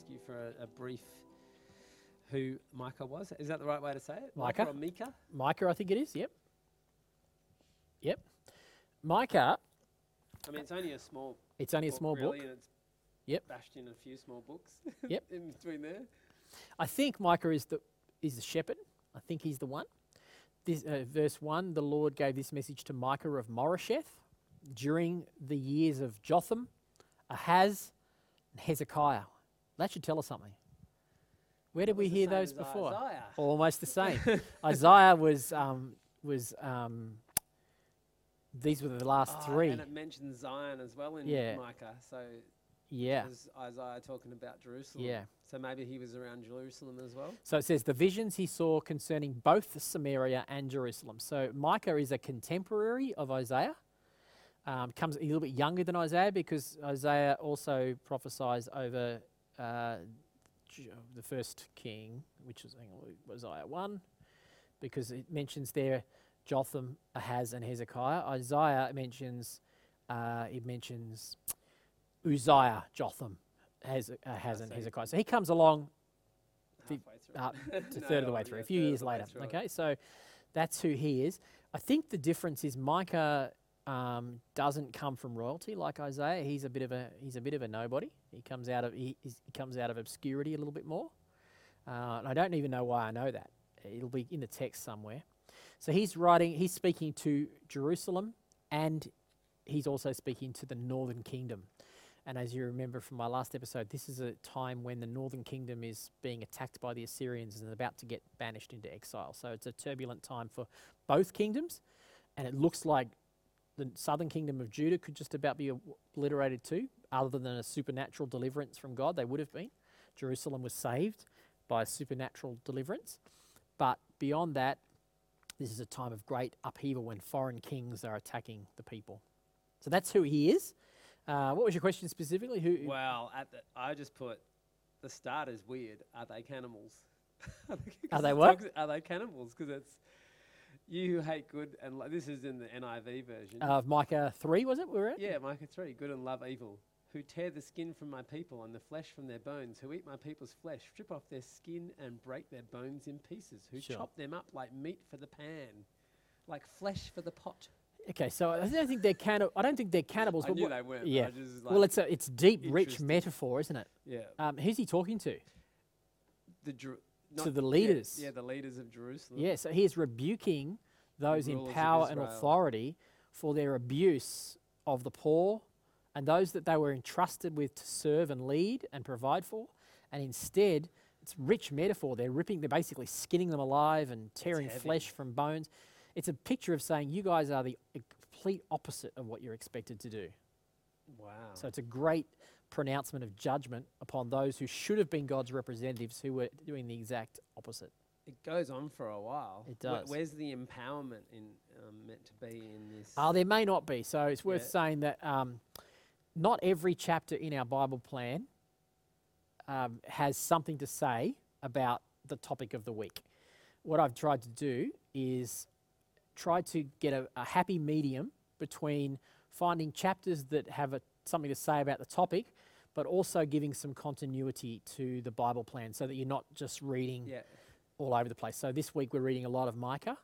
You for a, a brief who Micah was. Is that the right way to say it? Micah. Micah or Micah? Micah, I think it is, yep. Yep. Micah. I mean, it's only a small It's only a small really, book. And it's yep. bashed in a few small books yep. in between there. I think Micah is the is the shepherd. I think he's the one. This uh, Verse one, the Lord gave this message to Micah of Moresheth during the years of Jotham, Ahaz, and Hezekiah. That should tell us something. Where did we hear those before? Isaiah. Almost the same. Isaiah was, um, was um, these were the last oh, three. And it mentions Zion as well in yeah. Micah. So yeah. it was Isaiah talking about Jerusalem. Yeah. So maybe he was around Jerusalem as well. So it says, the visions he saw concerning both Samaria and Jerusalem. So Micah is a contemporary of Isaiah. Um, comes a little bit younger than Isaiah because Isaiah also prophesies over Uh, the first king, which is Isaiah one, because it mentions there Jotham, Ahaz, and Hezekiah. Isaiah mentions uh, it mentions Uzziah, Jotham, Ahaz, Ahaz and Hezekiah. So he comes along the, uh, a third no, of the way through, a few years later. Okay, so that's who he is. I think the difference is Micah Um, doesn't come from royalty like Isaiah. He's a bit of a he's a bit of a nobody. He comes out of he, he comes out of obscurity a little bit more. Uh, and I don't even know why I know that. It'll be in the text somewhere. So he's writing. He's speaking to Jerusalem, and he's also speaking to the northern kingdom. And as you remember from my last episode, this is a time when the northern kingdom is being attacked by the Assyrians and about to get banished into exile. So it's a turbulent time for both kingdoms, and it looks like the southern kingdom of Judah could just about be obliterated too, other than a supernatural deliverance from God. They would have been. Jerusalem was saved by supernatural deliverance. But beyond that, this is a time of great upheaval when foreign kings are attacking the people. So that's who he is. Uh, what was your question specifically? Who? Well, at the, I just put, the start is weird. Are they cannibals? Are they what? Talks, are they cannibals? Because it's... You who hate good and lo- this is in the N I V version. Of uh, Micah three, was it? We were at? Yeah, Micah three, good and love evil. Who tear the skin from my people and the flesh from their bones. Who eat my people's flesh, strip off their skin and break their bones in pieces. Who sure. chop them up like meat for the pan, like flesh for the pot. Okay, so I don't think they're canni- I don't think they're cannibals. I but knew they weren't. Yeah. But I just, like, well, it's a it's deep, rich metaphor, isn't it? Yeah. Um, who's he talking to? The. Dr- Not to the leaders. Yeah, yeah, the leaders of Jerusalem. Yeah, so he is rebuking those in power and authority for their abuse of the poor and those that they were entrusted with to serve and lead and provide for. And instead, it's rich metaphor. They're ripping, they're basically skinning them alive and tearing flesh from bones. It's a picture of saying you guys are the complete opposite of what you're expected to do. Wow. So it's a great pronouncement of judgment upon those who should have been God's representatives who were doing the exact opposite. It goes on for a while. It does. Wh- where's the empowerment in um, meant to be in this? Oh, uh, there may not be. So it's worth yeah. saying that um, not every chapter in our Bible plan um, has something to say about the topic of the week. What I've tried to do is try to get a, a happy medium between finding chapters that have a, something to say about the topic, but also giving some continuity to the Bible plan so that you're not just reading yeah. all over the place. So this week we're reading a lot of Micah.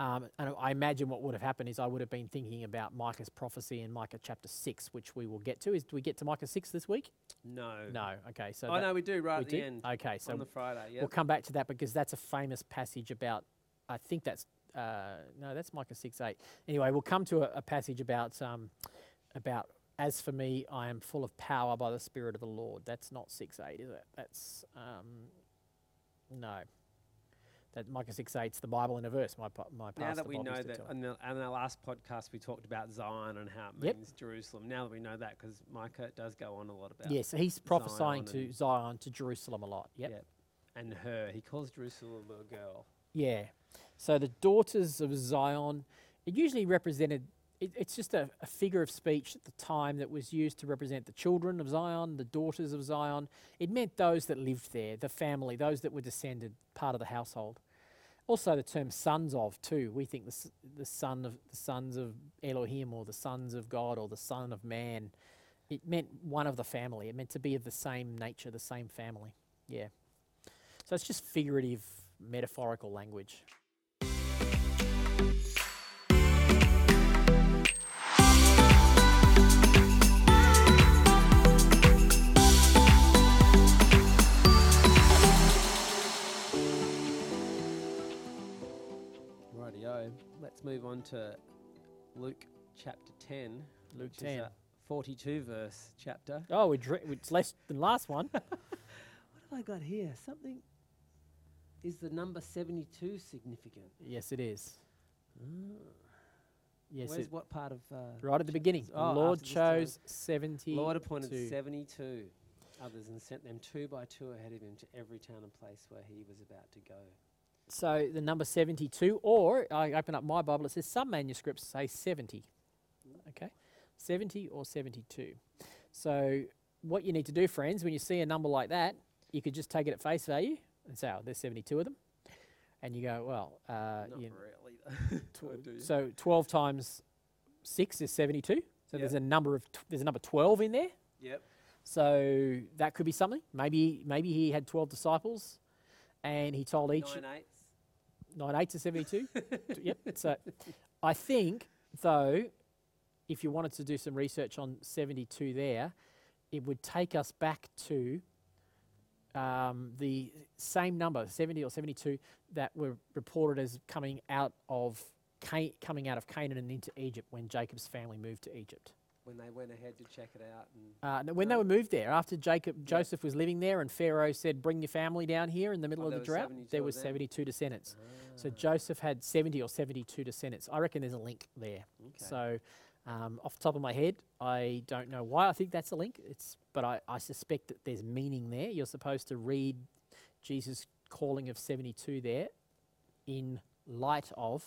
Um, and I imagine what would have happened is I would have been thinking about Micah's prophecy in Micah chapter six, which we will get to. Is, do we get to Micah six this week? No. No, okay. So oh, no, we do right we at do? the end. Okay, so on the Friday, yeah. We'll come back to that because that's a famous passage about, I think that's, uh, no, that's Micah six eight. Anyway, we'll come to a, a passage about, um, about as for me, I am full of power by the Spirit of the Lord. That's not six eight, is it? That's, um, no. That Micah six eight's the Bible in a verse. My my pastor. Now that we Bob know that, and in our last podcast we talked about Zion and how it means yep. Jerusalem. Now that we know that, because Micah does go on a lot about. Yes, he's prophesying Zion to Zion to Jerusalem a lot. Yep. yep. And her, he calls Jerusalem a girl. Yeah. So the daughters of Zion, it usually represented. It, it's just a, a figure of speech at the time that was used to represent the children of Zion, the daughters of Zion. It meant those that lived there, the family, those that were descended, part of the household. Also, the term "sons of" too. We think the the son of the sons of Elohim, or the sons of God, or the son of man. It meant one of the family. It meant to be of the same nature, the same family. Yeah. So it's just figurative, metaphorical language. Let's move on to Luke chapter ten. Luke ten. Is a forty-two verse chapter. Oh, we dr- it's less than last one. What have I got here? Something. Is the number seventy-two significant? Yes, it is. Mm. Yes. Where's it what part of? Uh, right at the beginning. Oh, the Lord chose seventy-two. Lord appointed seventy-two others and sent them two by two ahead of him to every town and place where he was about to go. So the number seventy-two, or I open up my Bible, it says some manuscripts say seventy, okay? seventy or seventy-two. So what you need to do, friends, when you see a number like that, you could just take it at face value and say, oh, there's seventy-two of them. And you go, well... Uh, Not you really. tw- so twelve times six is seventy-two. So yep. there's a number of tw- there's a number twelve in there. Yep. So that could be something. Maybe maybe he had twelve disciples and he told each... Nine eights. Nine eight to seventy-two. Yep. So, I think though, if you wanted to do some research on seventy-two, there, it would take us back to um, the same number, seventy or seventy-two, that were reported as coming out of Can- coming out of Canaan and into Egypt when Jacob's family moved to Egypt. When they went ahead to check it out. And uh, no, when no. they were moved there, after Jacob, yeah. Joseph was living there and Pharaoh said, bring your family down here in the middle oh, of the drought, there was seventy-two descendants. Ah. So Joseph had seventy or seventy-two descendants. I reckon there's a link there. Okay. So um, off the top of my head, I don't know why I think that's a link, It's but I, I suspect that there's meaning there. You're supposed to read Jesus' calling of seventy-two there in light of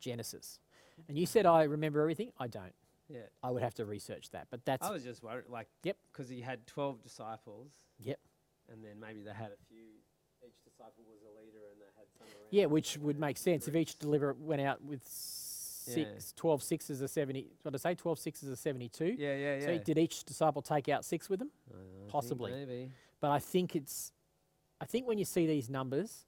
Genesis. And you said, I remember everything. I don't. Yeah, I would have to research that, but that's... I was just worried, like, yep, because he had twelve disciples. Yep. And then maybe they had a few, each disciple was a leader and they had some around. Yeah, which would make sense. Groups. If each deliverer went out with six, yeah. twelve sixes are seventy, what did I say, twelve sixes are seventy-two. Yeah, yeah, yeah. So did each disciple take out six with them? I Possibly. Maybe. But I think it's, I think when you see these numbers,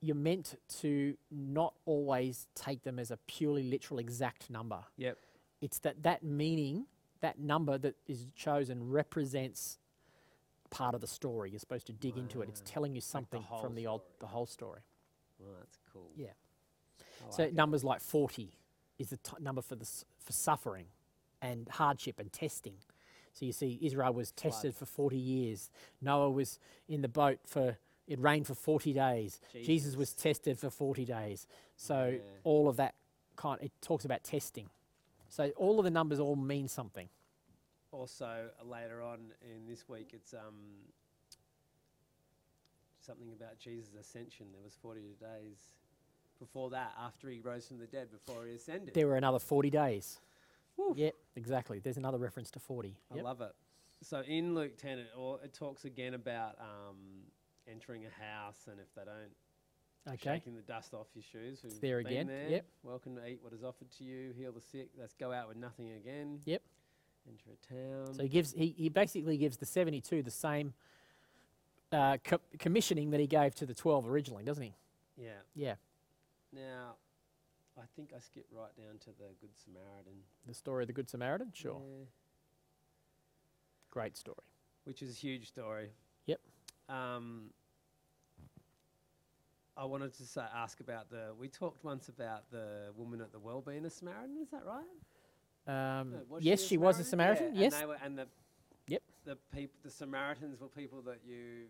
you're meant to not always take them as a purely literal exact number. Yep. It's that that meaning, that number that is chosen represents part of the story. You're supposed to dig wow. into it. It's telling you something like the from the old, story. the whole story. Well, that's cool. Yeah. I so like numbers it. like forty is the t- number for the s- for suffering and hardship and testing. So you see, Israel was tested Blood. for forty years. Noah was in the boat for it rained for forty days. Jesus, Jesus was tested for forty days. So yeah. all of that kind. It talks about testing. So all of the numbers all mean something. Also, uh, later on in this week, it's um, something about Jesus' ascension. There was forty days before that, after he rose from the dead, before he ascended. There were another forty days. Woof. Yep, exactly. There's another reference to forty. Yep. I love it. So in Luke ten, it, all, it talks again about um, entering a house, and if they don't, okay, shaking the dust off your shoes. It's there again. There. Yep. Welcome to eat what is offered to you, heal the sick. Let's go out with nothing again. Yep. Enter a town. So he gives. He, he basically gives the seventy-two the same uh, co- commissioning that he gave to the twelve originally, doesn't he? Yeah. Yeah. Now, I think I skipped right down to the Good Samaritan. The story of the Good Samaritan? Sure. Yeah. Great story. Which is a huge story. Yep. Um, I wanted to say, ask about the... We talked once about the woman at the well being a Samaritan. Is that right? Um, no, was yes, she, she was a Samaritan. Yeah, yes. And, they were, and the, yep. the, peop- the Samaritans were people that you...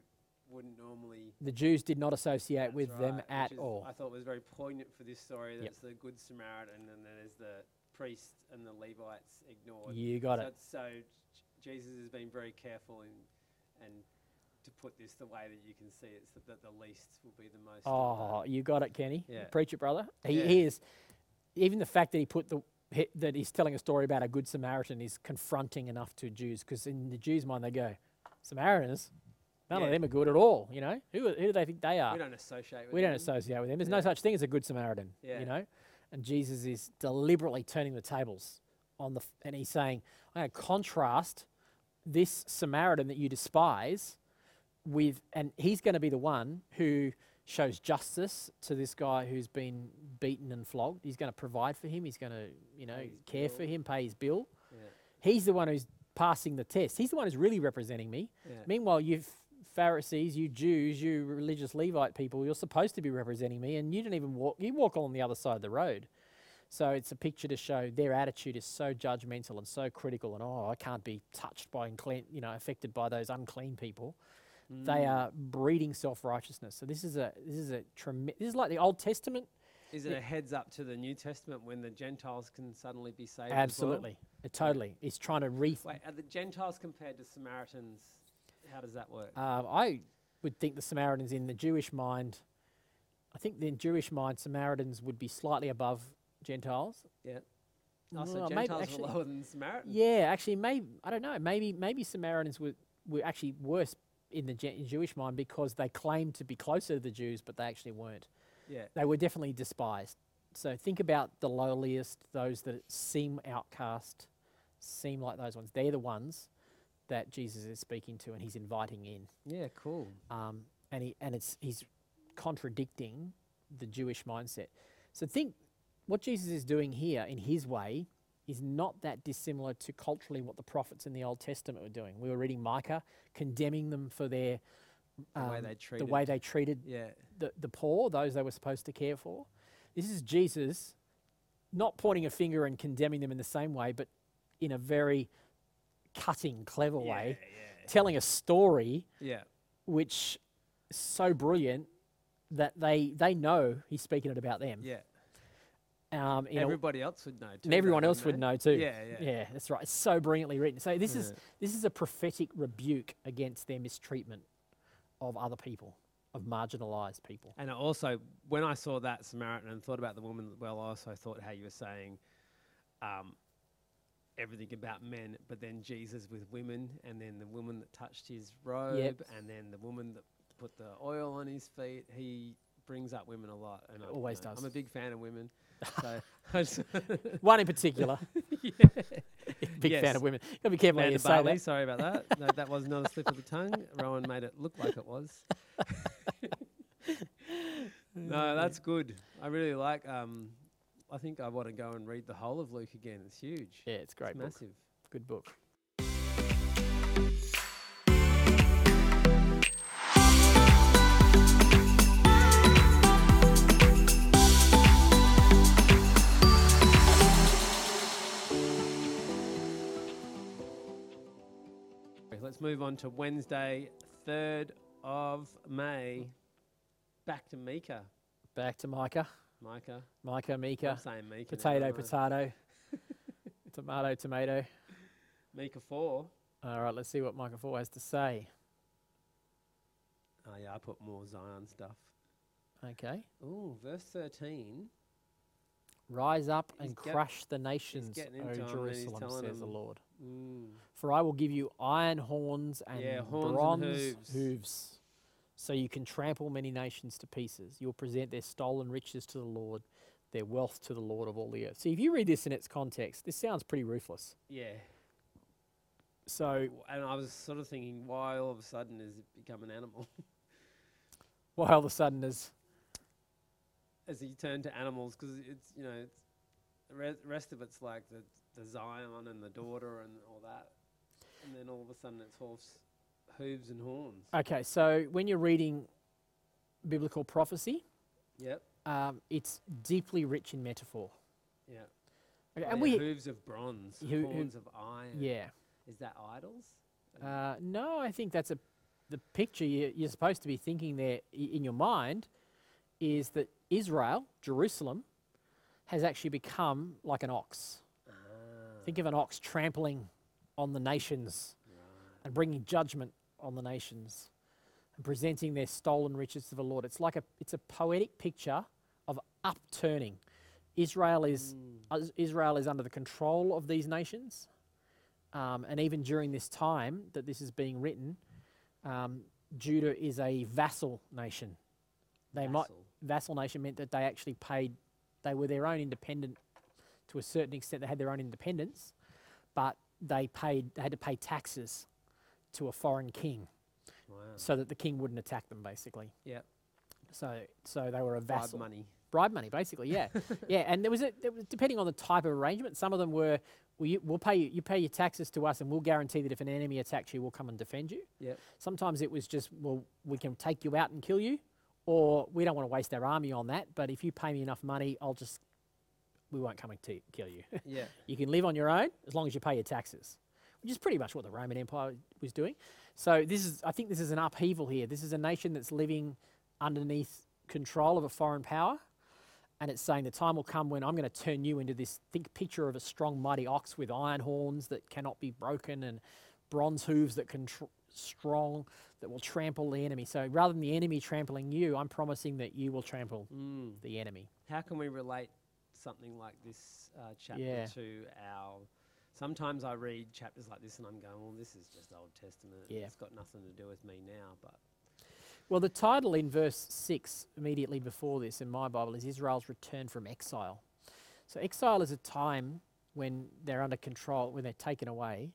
wouldn't normally... The Jews did not associate That's with right, them at is, all. I thought was very poignant for this story. That yep. It's the Good Samaritan, and then there's the priest and the Levites ignored. You got so it. So Jesus has been very careful in, and to put this the way that you can see it, so that the least will be the most... Oh, you got it, Kenny. Yeah. Preach it, brother. He, yeah. he is... Even the fact that he put the... He, that he's telling a story about a Good Samaritan is confronting enough to Jews, because in the Jews' mind they go, Samaritans... None yeah. of them are good at all, you know. Who, who do they think they are? We don't associate with we them. We don't associate with them. There's yeah. no such thing as a good Samaritan, yeah. you know. And Jesus is deliberately turning the tables on the, f- and he's saying, I'm going to contrast this Samaritan that you despise with, and he's going to be the one who shows justice to this guy who's been beaten and flogged. He's going to provide for him. He's going to, you know, care bill. for him, pay his bill. Yeah. He's the one who's passing the test. He's the one who's really representing me. Yeah. Meanwhile, you've, Pharisees, you Jews, you religious Levite people, you're supposed to be representing me, and you don't even walk, you walk on the other side of the road. So it's a picture to show their attitude is so judgmental and so critical, and oh, I can't be touched by, unclean, you know, affected by those unclean people. Mm. They are breeding self-righteousness. So this is a, this is a, tremi- this is like the Old Testament. Is it a heads up to the New Testament when the Gentiles can suddenly be saved? Absolutely. As well? Totally. It's trying to re- Wait, are the Gentiles compared to Samaritans? How does that work? Um, I would think the Samaritans in the Jewish mind, I think in Jewish mind, Samaritans would be slightly above Gentiles. Yeah. Oh, so well, Gentiles actually, were lower than Samaritans. Yeah, actually, maybe I don't know. Maybe maybe Samaritans were were actually worse in the Gen- in Jewish mind because they claimed to be closer to the Jews, but they actually weren't. Yeah. They were definitely despised. So think about the lowliest, those that seem outcast, seem like those ones. They're the ones that Jesus is speaking to, and he's inviting in. Yeah, cool. Um, and he and it's he's contradicting the Jewish mindset. So think what Jesus is doing here in his way is not that dissimilar to culturally what the prophets in the Old Testament were doing. We were reading Micah, condemning them for their um, the way they treated, the way they treated yeah. the, the poor, those they were supposed to care for. This is Jesus not pointing a finger and condemning them in the same way, but in a very cutting, clever yeah, way, yeah. telling a story yeah. which is so brilliant that they they know he's speaking it about them. Yeah. Um, everybody know, else would know too. Everyone else would know too. Yeah, yeah. Yeah, that's right. It's so brilliantly written. So this yeah. is this is a prophetic rebuke against their mistreatment of other people, of marginalised people. And also, when I saw that Samaritan and thought about the woman, well, I also thought how you were saying... Um, everything about men, but then Jesus with women, and then the woman that touched his robe, yep. and then the woman that put the oil on his feet. He brings up women a lot, and always I, you know, does. I'm a big fan of women. So one in particular, yeah. big yes. fan of women. Gotta be careful how you say Barley, that. Sorry about that. No, that was not a slip of the tongue. Rowan made it look like it was. No, that's good. I really like. Um, I think I want to go and read the whole of Luke again. It's huge. Yeah, it's great. It's massive. Good book. Let's move on to Wednesday, third of May. Back to Micah. Back to Micah. Micah. Micah, Micah. I'm saying Micah. Potato, potato. Tomato, tomato. Micah four. All right, let's see what Micah four has to say. Oh yeah, I put more Zion stuff. Okay. Ooh, verse thirteen. Rise up he's and crush the nations, O Jerusalem, says the Lord. Mm. For I will give you iron horns and yeah, horns bronze and hooves. hooves, so you can trample many nations to pieces. You'll present their stolen riches to the Lord, their wealth to the Lord of all the earth. See, if you read this in its context, this sounds pretty ruthless. Yeah. So, and I was sort of thinking, why all of a sudden has it become an animal? Why all of a sudden is... As he turned to animals, because it's, you know, it's the re- rest of it's like the, the Zion and the daughter and all that. And then all of a sudden it's horse hooves and horns. Okay, so when you're reading biblical prophecy, yep, um, it's deeply rich in metaphor. Yeah. Okay, and we hooves of bronze, ho- horns ho- of iron. Yeah. Is that idols? Uh, no, I think that's a the picture you, you're supposed to be thinking there I- in your mind is that Israel, Jerusalem, has actually become like an ox. Ah. Think of an ox trampling on the nations, right, and bringing judgment on the nations and presenting their stolen riches to the Lord. It's like a it's a poetic picture of upturning. Israel is mm. uh, Israel is under the control of these nations. Um, and even during this time that this is being written, um, Judah is a vassal nation. They vassal. might vassal nation meant that they actually paid, they were their own independent, to a certain extent they had their own independence, but they paid, they had to pay taxes to a foreign king. Wow. So that the king wouldn't attack them, basically. Yeah. So so they were a vassal. Bribe money. Bribe money, basically, yeah. Yeah, and there was, a, there was, depending on the type of arrangement, some of them were, well, you, we'll pay you, you pay your taxes to us and we'll guarantee that if an enemy attacks you, we'll come and defend you. Yep. Sometimes it was just, well, we can take you out and kill you, or we don't want to waste our army on that, but if you pay me enough money, I'll just, we won't come and t- kill you. Yeah. You can live on your own as long as you pay your taxes, which is pretty much what the Roman Empire was doing. So this is, I think this is an upheaval here. This is a nation that's living underneath control of a foreign power. And it's saying the time will come when I'm going to turn you into this, think picture of a strong, mighty ox with iron horns that cannot be broken and bronze hooves that can tr- strong, that will trample the enemy. So rather than the enemy trampling you, I'm promising that you will trample mm. the enemy. How can we relate something like this uh, chapter yeah. to our... Sometimes I read chapters like this and I'm going, well, this is just Old Testament. Yeah. It's got nothing to do with me now, but... Well, the title in verse six, immediately before this in my Bible, is Israel's return from exile. So exile is a time when they're under control, when they're taken away.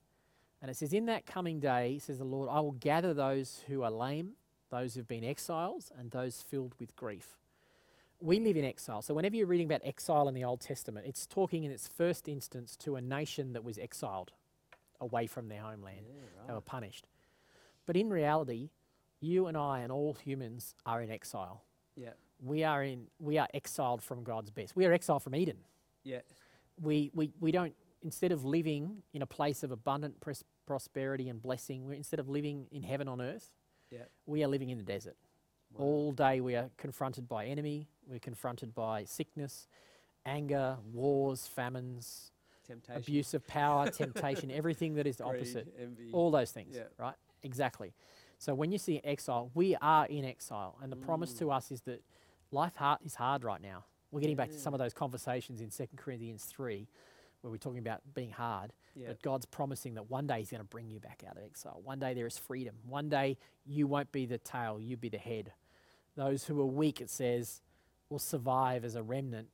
And it says, in that coming day, says the Lord, I will gather those who are lame, those who've been exiles, and those filled with grief. We live in exile. So whenever you're reading about exile in the Old Testament, it's talking in its first instance to a nation that was exiled away from their homeland. Yeah, right. They were punished. But in reality... You and I and all humans are in exile. Yeah. We are in we are exiled from God's best. We are exiled from Eden. Yeah. We we we don't, instead of living in a place of abundant pres- prosperity and blessing, we instead of living in heaven on earth, yeah, we are living in the desert. Wow. All day we are confronted by enemy, we're confronted by sickness, anger, wars, famines, temptation, abuse of power, temptation, everything that is the Greed, opposite. Envy. All those things, yeah. Right? Exactly. So when you see exile, we are in exile. And the mm. promise to us is that life hard, is hard right now. We're getting yeah. back to some of those conversations in Second Corinthians three where we're talking about being hard. Yeah. But God's promising that one day he's going to bring you back out of exile. One day there is freedom. One day you won't be the tail, you be the head. Those who are weak, it says, will survive as a remnant.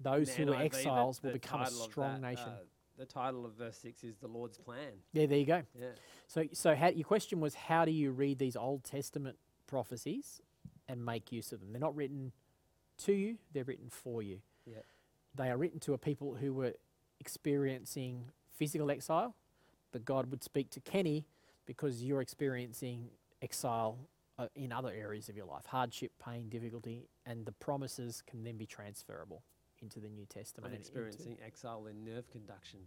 Those and who are exiles the, the will become a strong that, nation. Uh, The title of verse six is the Lord's plan. Yeah, there you go. Yeah. So, so how, your question was, how do you read these Old Testament prophecies and make use of them? They're not written to you; they're written for you. Yeah. They are written to a people who were experiencing physical exile, but God would speak to Kenny because you're experiencing exile uh, in other areas of your life: hardship, pain, difficulty, and the promises can then be transferable into the New Testament. I'm experiencing exile in nerve conduction.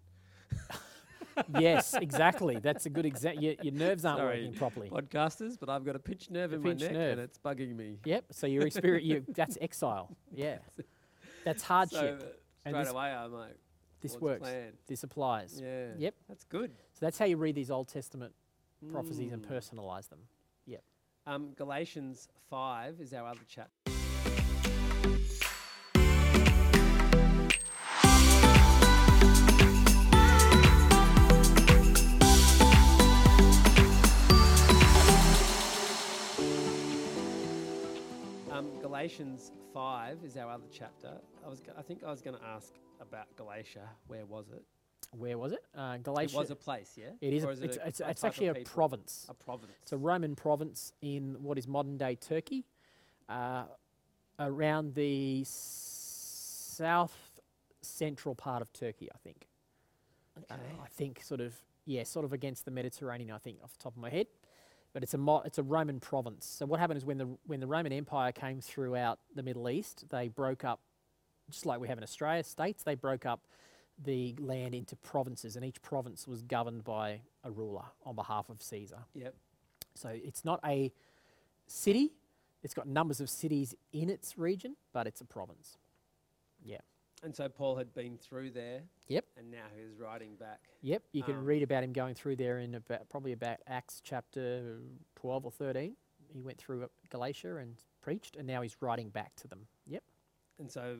Yes, exactly. That's a good example. Your, your nerves aren't Sorry, working properly. Podcasters, but I've got a pinched nerve a in pinched my neck nerve. And it's bugging me. Yep, so you're experiencing, that's exile. Yeah, that's hardship. So, uh, straight and this, away I'm like, this works, plan? This applies. Yeah, yep. That's good. So that's how you read these Old Testament mm. prophecies and personalise them. Yep. Um, Galatians five is our other chapter. Galatians five is our other chapter. I was, I think I was going to ask about Galatia. Where was it? Where was it? Uh, Galatia. It was a place, yeah? It is. A, is it it's a, it's, a it's actually a province. A province. It's a Roman province in what is modern-day Turkey, uh, around the south-central part of Turkey, I think. Okay. Uh, I think sort of, yeah, sort of against the Mediterranean, I think, off the top of my head. But it's a mo- it's a Roman province. So what happened is when the when the Roman Empire came throughout the Middle East, they broke up, just like we have in Australia, states. They broke up the land into provinces, and each province was governed by a ruler on behalf of Caesar. Yep. So it's not a city. It's got numbers of cities in its region, but it's a province. Yeah. And so Paul had been through there. Yep. And now he's writing back. Yep. You can um, read about him going through there in about, probably about Acts chapter twelve or thirteen. He went through Galatia and preached, and now he's writing back to them. Yep. And so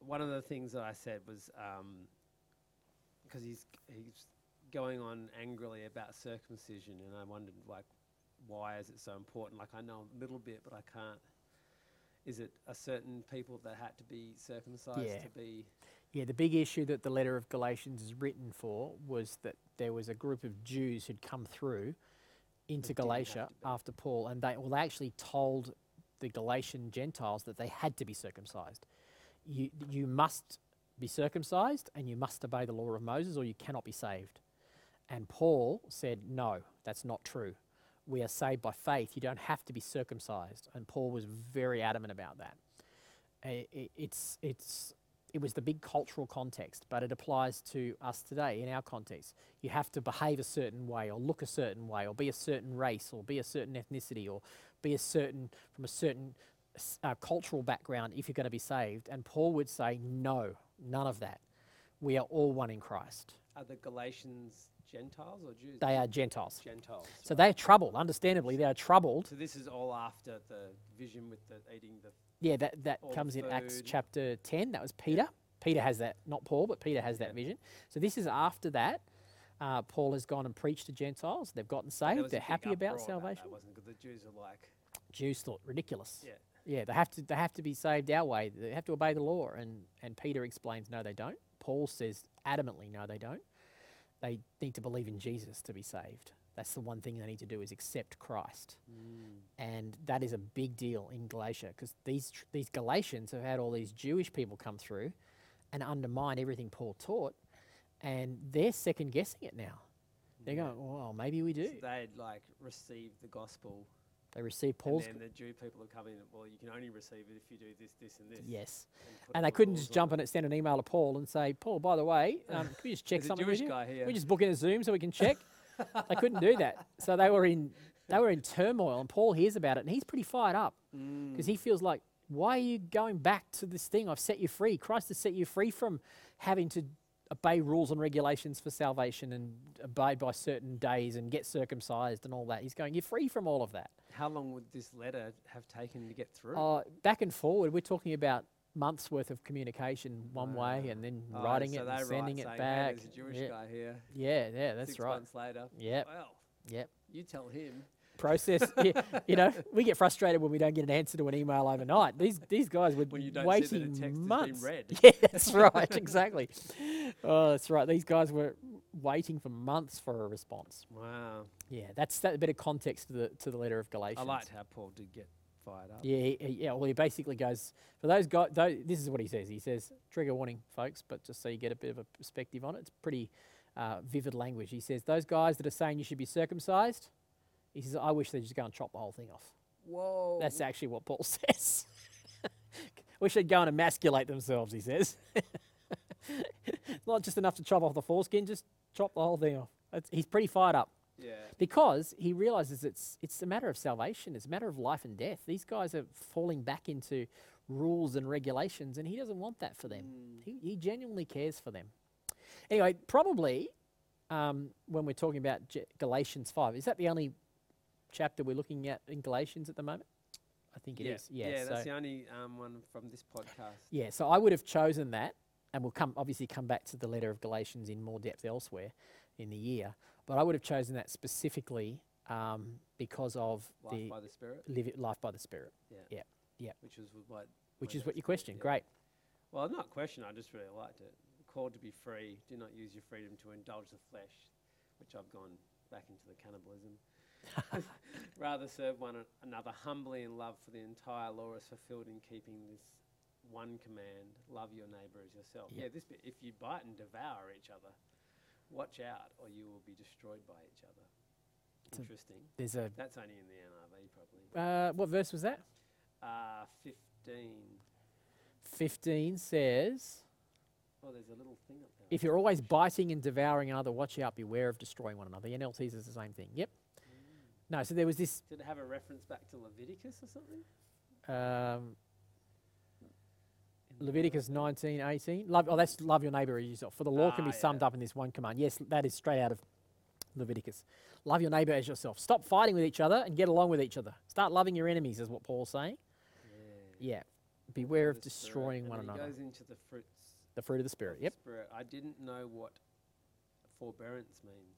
one of the things that I said was, because um, he's he's going on angrily about circumcision, and I wondered, like, why is it so important? Like, I know a little bit, but I can't. Is it a certain people that had to be circumcised yeah. to be... Yeah, the big issue that the letter of Galatians is written for was that there was a group of Jews who'd come through into Galatia after Paul, and they well, they actually told the Galatian Gentiles that they had to be circumcised. You you must be circumcised and you must obey the law of Moses or you cannot be saved. And Paul said, no, that's not true. We are saved by faith. You don't have to be circumcised. And Paul was very adamant about that. It, it, it's it's it was the big cultural context, but it applies to us today in our context. You have to behave a certain way, or look a certain way, or be a certain race, or be a certain ethnicity, or be a certain from a certain uh, cultural background if you're going to be saved. And Paul would say, no, none of that. We are all one in Christ. Are the Galatians Gentiles or Jews? They are Gentiles. Gentiles. So right. They are troubled, understandably. They are troubled. So this is all after the vision with the eating the... Yeah, that, that comes in Acts chapter ten. That was Peter. Yeah. Peter has that, not Paul, but Peter has yeah. that vision. So this is after that. Uh, Paul has gone and preached to Gentiles. They've gotten saved. They're happy about salvation. That wasn't good. The Jews are like... Jews thought ridiculous. Yeah. Yeah, they have to they have to be saved our way. They have to obey the law. And, and Peter explains, no, they don't. Paul says adamantly, no, they don't. They need to believe in Jesus to be saved. That's the one thing they need to do is accept Christ. Mm. And that is a big deal in Galatia because these tr- these Galatians have had all these Jewish people come through and undermine everything Paul taught, and they're second-guessing it now. They're yeah. going, well, maybe we do. So they'd, like, received the gospel. They received Paul's... And then the Jew people have come in and, well, you can only receive it if you do this, this, and this. Yes. And, and they couldn't just jump on it, send an email to Paul and say, Paul, by the way, um, can we just check something with you? There's a Jewish guy here. Can we just book in a Zoom so we can check? They couldn't do that. So they were in they were in turmoil, and Paul hears about it, and he's pretty fired up because mm. he feels like, why are you going back to this thing? I've set you free. Christ has set you free from having to obey rules and regulations for salvation and abide by certain days and get circumcised and all that. He's going, you're free from all of that. How long would this letter have taken to get through? Uh, back and forward, we're talking about months worth of communication one oh. way and then oh, writing so it and sending right, it saying, back. Hey, there's a Jewish yeah. guy here. Yeah, yeah, that's Six right. Six months later. Yeah. Well, yep. you tell him. Process, yeah, you know, we get frustrated when we don't get an answer to an email overnight. These these guys were when you don't waiting see that a text months. Has been read. Yeah, that's right, exactly. Oh, that's right. These guys were waiting for months for a response. Wow. Yeah, that's that bit of context to the to the letter of Galatians. I liked how Paul did get fired up. Yeah, he, he, yeah. Well, he basically goes for those guys. Those, this is what he says. He says, trigger warning, folks, but just so you get a bit of a perspective on it, it's pretty uh, vivid language. He says, those guys that are saying you should be circumcised. He says, I wish they'd just go and chop the whole thing off. Whoa. That's actually what Paul says. Wish they'd go and emasculate themselves, he says. Not just enough to chop off the foreskin, just chop the whole thing off. That's, he's pretty fired up. Yeah. Because he realises it's it's a matter of salvation. It's a matter of life and death. These guys are falling back into rules and regulations, and he doesn't want that for them. Mm. He, he genuinely cares for them. Anyway, probably um, when we're talking about G- Galatians five, is that the only... chapter we're looking at in Galatians at the moment? I think it yeah. is. Yeah, yeah so that's the only um, one from this podcast. Yeah, so I would have chosen that, and we'll come obviously come back to the letter of Galatians in more depth elsewhere in the year, but I would have chosen that specifically um, because of life the by the Spirit. Live it, life by the Spirit. Yeah, yeah, yeah. Which is what. Which is what you questioned. Yeah. Great. Well, not question. I just really liked it. Called to be free. Do not use your freedom to indulge the flesh, which I've gone back into the cannibalism. Rather serve one another humbly in love, for the entire law is fulfilled in keeping this one command: love your neighbour as yourself. Yep. Yeah, this bit, if you bite and devour each other, watch out, or you will be destroyed by each other. It's interesting. A there's a That's only in the N R V, probably. Uh, what verse was that? Uh, fifteen. fifteen says... Oh, there's a little thing up there. If you're always biting and devouring another, watch out, beware of destroying one another. The N L T says the same thing. Yep. No, so there was this... Did it have a reference back to Leviticus or something? Um, Leviticus nineteen, eighteen. Love, oh, that's love your neighbour as yourself. For the law ah, can be yeah. summed up in this one command. Yes, that is straight out of Leviticus. Love your neighbour as yourself. Stop fighting with each other and get along with each other. Start loving your enemies is what Paul's saying. Yeah. yeah. Beware the of destroying spirit. one and another. It goes into the fruits. The fruit of the Spirit, of yep. The Spirit. I didn't know what forbearance means.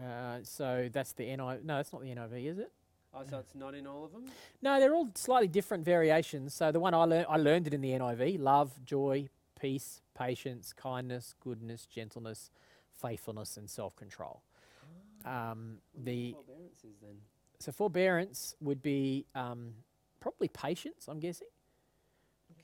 Uh, so that's the N I V. No, that's not the N I V, is it? Oh, so it's not in all of them? No, they're all slightly different variations. So the one I learned, I learned it in the N I V: love, joy, peace, patience, kindness, goodness, gentleness, faithfulness, and self-control. Oh. Um, the what forbearance is then? So forbearance would be um, probably patience, I'm guessing.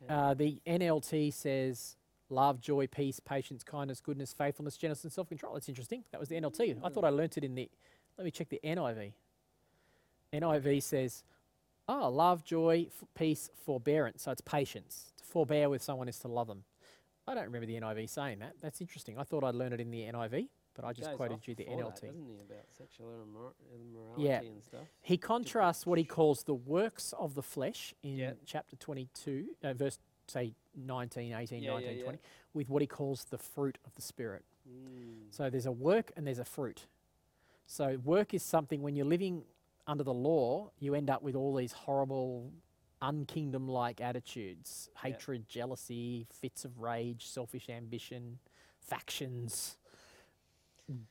Okay. Uh, the N L T says love, joy, peace, patience, kindness, goodness, faithfulness, gentleness, and self-control. That's interesting. That was the N L T. Mm-hmm. I thought I learnt it in the... Let me check the N I V. N I V says, oh, love, joy, f- peace, forbearance. So it's patience. To forbear with someone is to love them. I don't remember the N I V saying that. That's interesting. I thought I'd learnt it in the N I V, but I just quoted you the N L T. That, doesn't he, about sexual immorality yeah. and stuff? He contrasts what he calls the works of the flesh in yeah. chapter twenty-two, uh, verse say nineteen, eighteen, yeah, nineteen, yeah, twenty, yeah. with what he calls the fruit of the Spirit. Mm. So there's a work and there's a fruit. So work is something, when you're living under the law, you end up with all these horrible, unkingdom-like attitudes, yep. hatred, jealousy, fits of rage, selfish ambition, factions,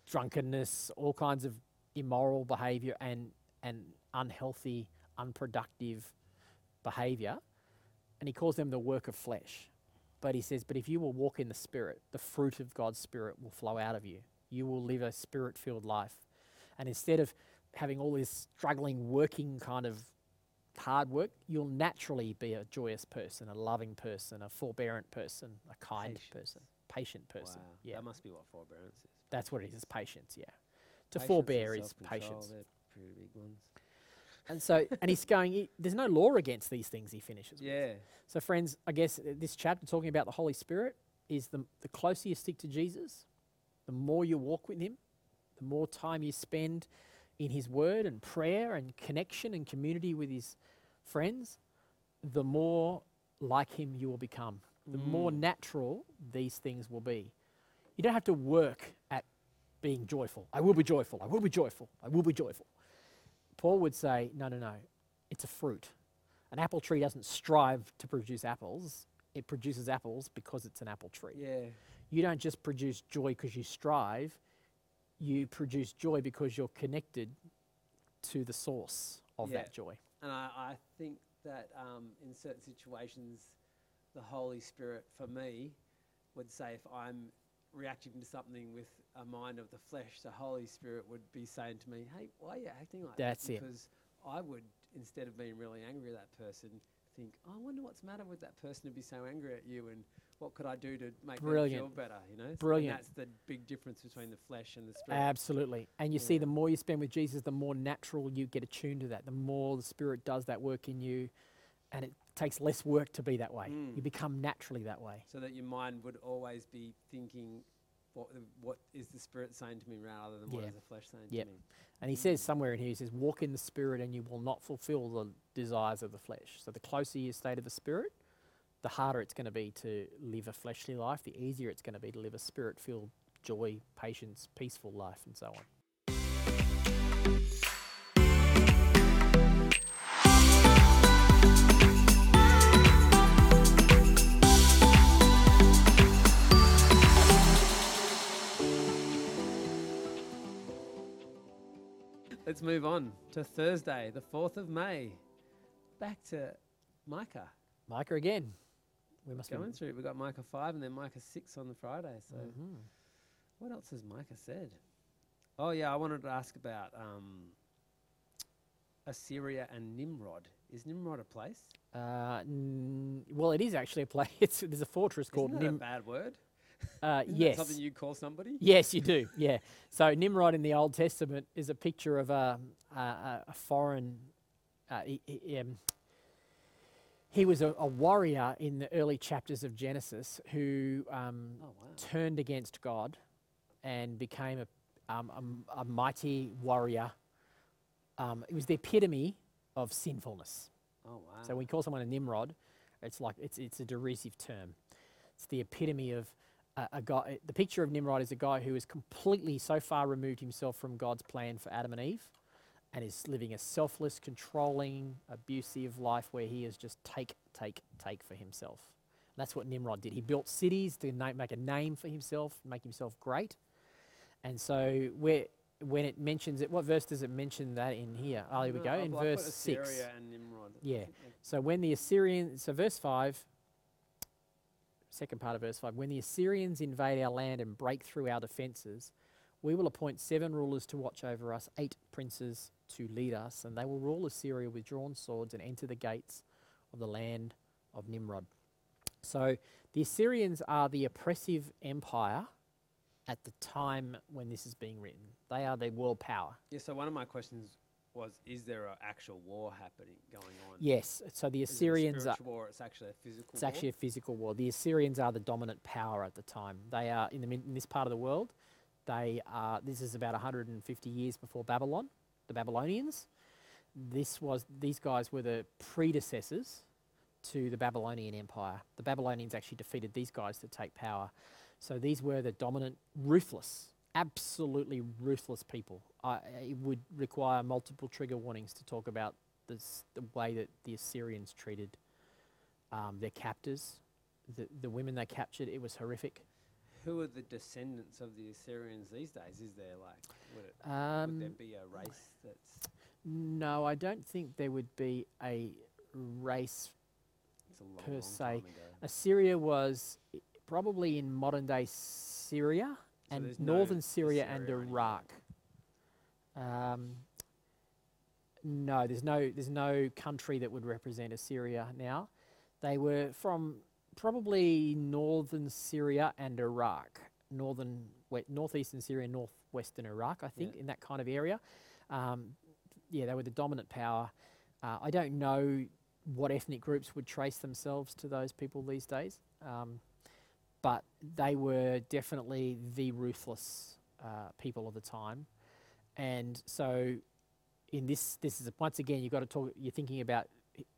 drunkenness, all kinds of immoral behaviour and, and unhealthy, unproductive behaviour. And he calls them the work of flesh. But he says, but if you will walk in the Spirit, the fruit of God's Spirit will flow out of you. You will live a Spirit-filled life. And instead of having all this struggling, working kind of hard work, you'll naturally be a joyous person, a loving person, a forbearant person, a kind patience. person, patient person. Wow. Yeah. That must be what forbearance is. That's what it is, it's patience, yeah. To patience forbear is patience. They're pretty big ones. And so, and he's going, he, there's no law against these things, he finishes yeah. with. So friends, I guess this chapter talking about the Holy Spirit is the, the closer you stick to Jesus, the more you walk with him, the more time you spend in his word and prayer and connection and community with his friends, the more like him you will become. The mm. more natural these things will be. You don't have to work at being joyful. I will be joyful. I will be joyful. I will be joyful. Paul would say, no, no, no, it's a fruit. An apple tree doesn't strive to produce apples. It produces apples because it's an apple tree. Yeah. You don't just produce joy because you strive. You produce joy because you're connected to the source of yeah. that joy. And I, I think that um, in certain situations, the Holy Spirit, for me, would say if I'm reacting to something with a mind of the flesh, the Holy Spirit would be saying to me, hey, why are you acting like that? That's it. Because I would, instead of being really angry at that person, think, oh, I wonder what's the matter with that person to be so angry at you, and what could I do to make them feel better? You know? Brilliant. So, and that's the big difference between the flesh and the Spirit. Absolutely. And you yeah. see, the more you spend with Jesus, the more natural you get attuned to that, the more the Spirit does that work in you, and it takes less work to be that way. Mm. You become naturally that way. So that your mind would always be thinking, What, what is the Spirit saying to me rather than yeah. what is the flesh saying yep. to me? And he mm. says somewhere in here, he says, walk in the Spirit and you will not fulfill the desires of the flesh. So the closer you stay to the Spirit, the harder it's going to be to live a fleshly life, the easier it's going to be to live a Spirit-filled joy, patience, peaceful life, and so on. move on to Thursday, the fourth of May. Back to Micah. Micah again. We must going be through. We've got Micah five and then Micah six on the Friday. So mm-hmm. What else has Micah said? Oh, yeah, I wanted to ask about um, Assyria and Nimrod. Is Nimrod a place? Uh, n- well, it is actually a place. It's, there's a fortress Isn't called Nimrod. Isn't that Nim- a bad word? Uh, Isn't yes. That something you call somebody? Yes, you do. Yeah. So Nimrod in the Old Testament is a picture of a, a, a foreign. Uh, he, he, um, he was a, a warrior in the early chapters of Genesis who um, oh, wow. turned against God and became a, um, a, a mighty warrior. Um, it was the epitome of sinfulness. Oh wow! So when we call someone a Nimrod, it's like it's it's a derisive term. It's the epitome of. Uh, a guy, the picture of Nimrod is a guy who has completely so far removed himself from God's plan for Adam and Eve and is living a selfless, controlling, abusive life where he is just take, take, take for himself. And that's what Nimrod did. He built cities to na- make a name for himself, make himself great. And so where, when it mentions it, what verse does it mention that in here? Oh, here no, we go, I'll in verse six. Assyria and Nimrod. Yeah, so when the Assyrians, so verse five, second part of verse five, when the Assyrians invade our land and break through our defences, we will appoint seven rulers to watch over us, eight princes to lead us, and they will rule Assyria with drawn swords and enter the gates of the land of Nimrod. So the Assyrians are the oppressive empire at the time when this is being written. They are the world power. Yeah, so one of my questions was, is there an actual war happening, going on? Yes, so the Assyrians... Is it a spiritual war, it's actually a physical war? It's actually a physical war. The Assyrians are the dominant power at the time. They are, in, the, in this part of the world, they are, this is about one hundred fifty years before Babylon, the Babylonians. This was, these guys were the predecessors to the Babylonian Empire. The Babylonians actually defeated these guys to take power. So these were the dominant, ruthless, absolutely ruthless people. I, it would require multiple trigger warnings to talk about this, the way that the Assyrians treated um, their captors, the, the women they captured. It was horrific. Who are the descendants of the Assyrians these days? Is there like would, it, um, would there be a race that's? No, I don't think there would be a race a long, per long se. Assyria was probably in modern day Syria. And so northern no Syria, Syria and Iraq. Um, no, there's no there's no country that would represent Assyria now. They were from probably northern Syria and Iraq, northern we, northeastern Syria, northwestern Iraq, I think, yeah. in that kind of area. Um, yeah, they were the dominant power. Uh, I don't know what ethnic groups would trace themselves to those people these days. Um, But they were definitely the ruthless uh, people of the time, and so in this, this is a, once again you've got to talk. You're thinking about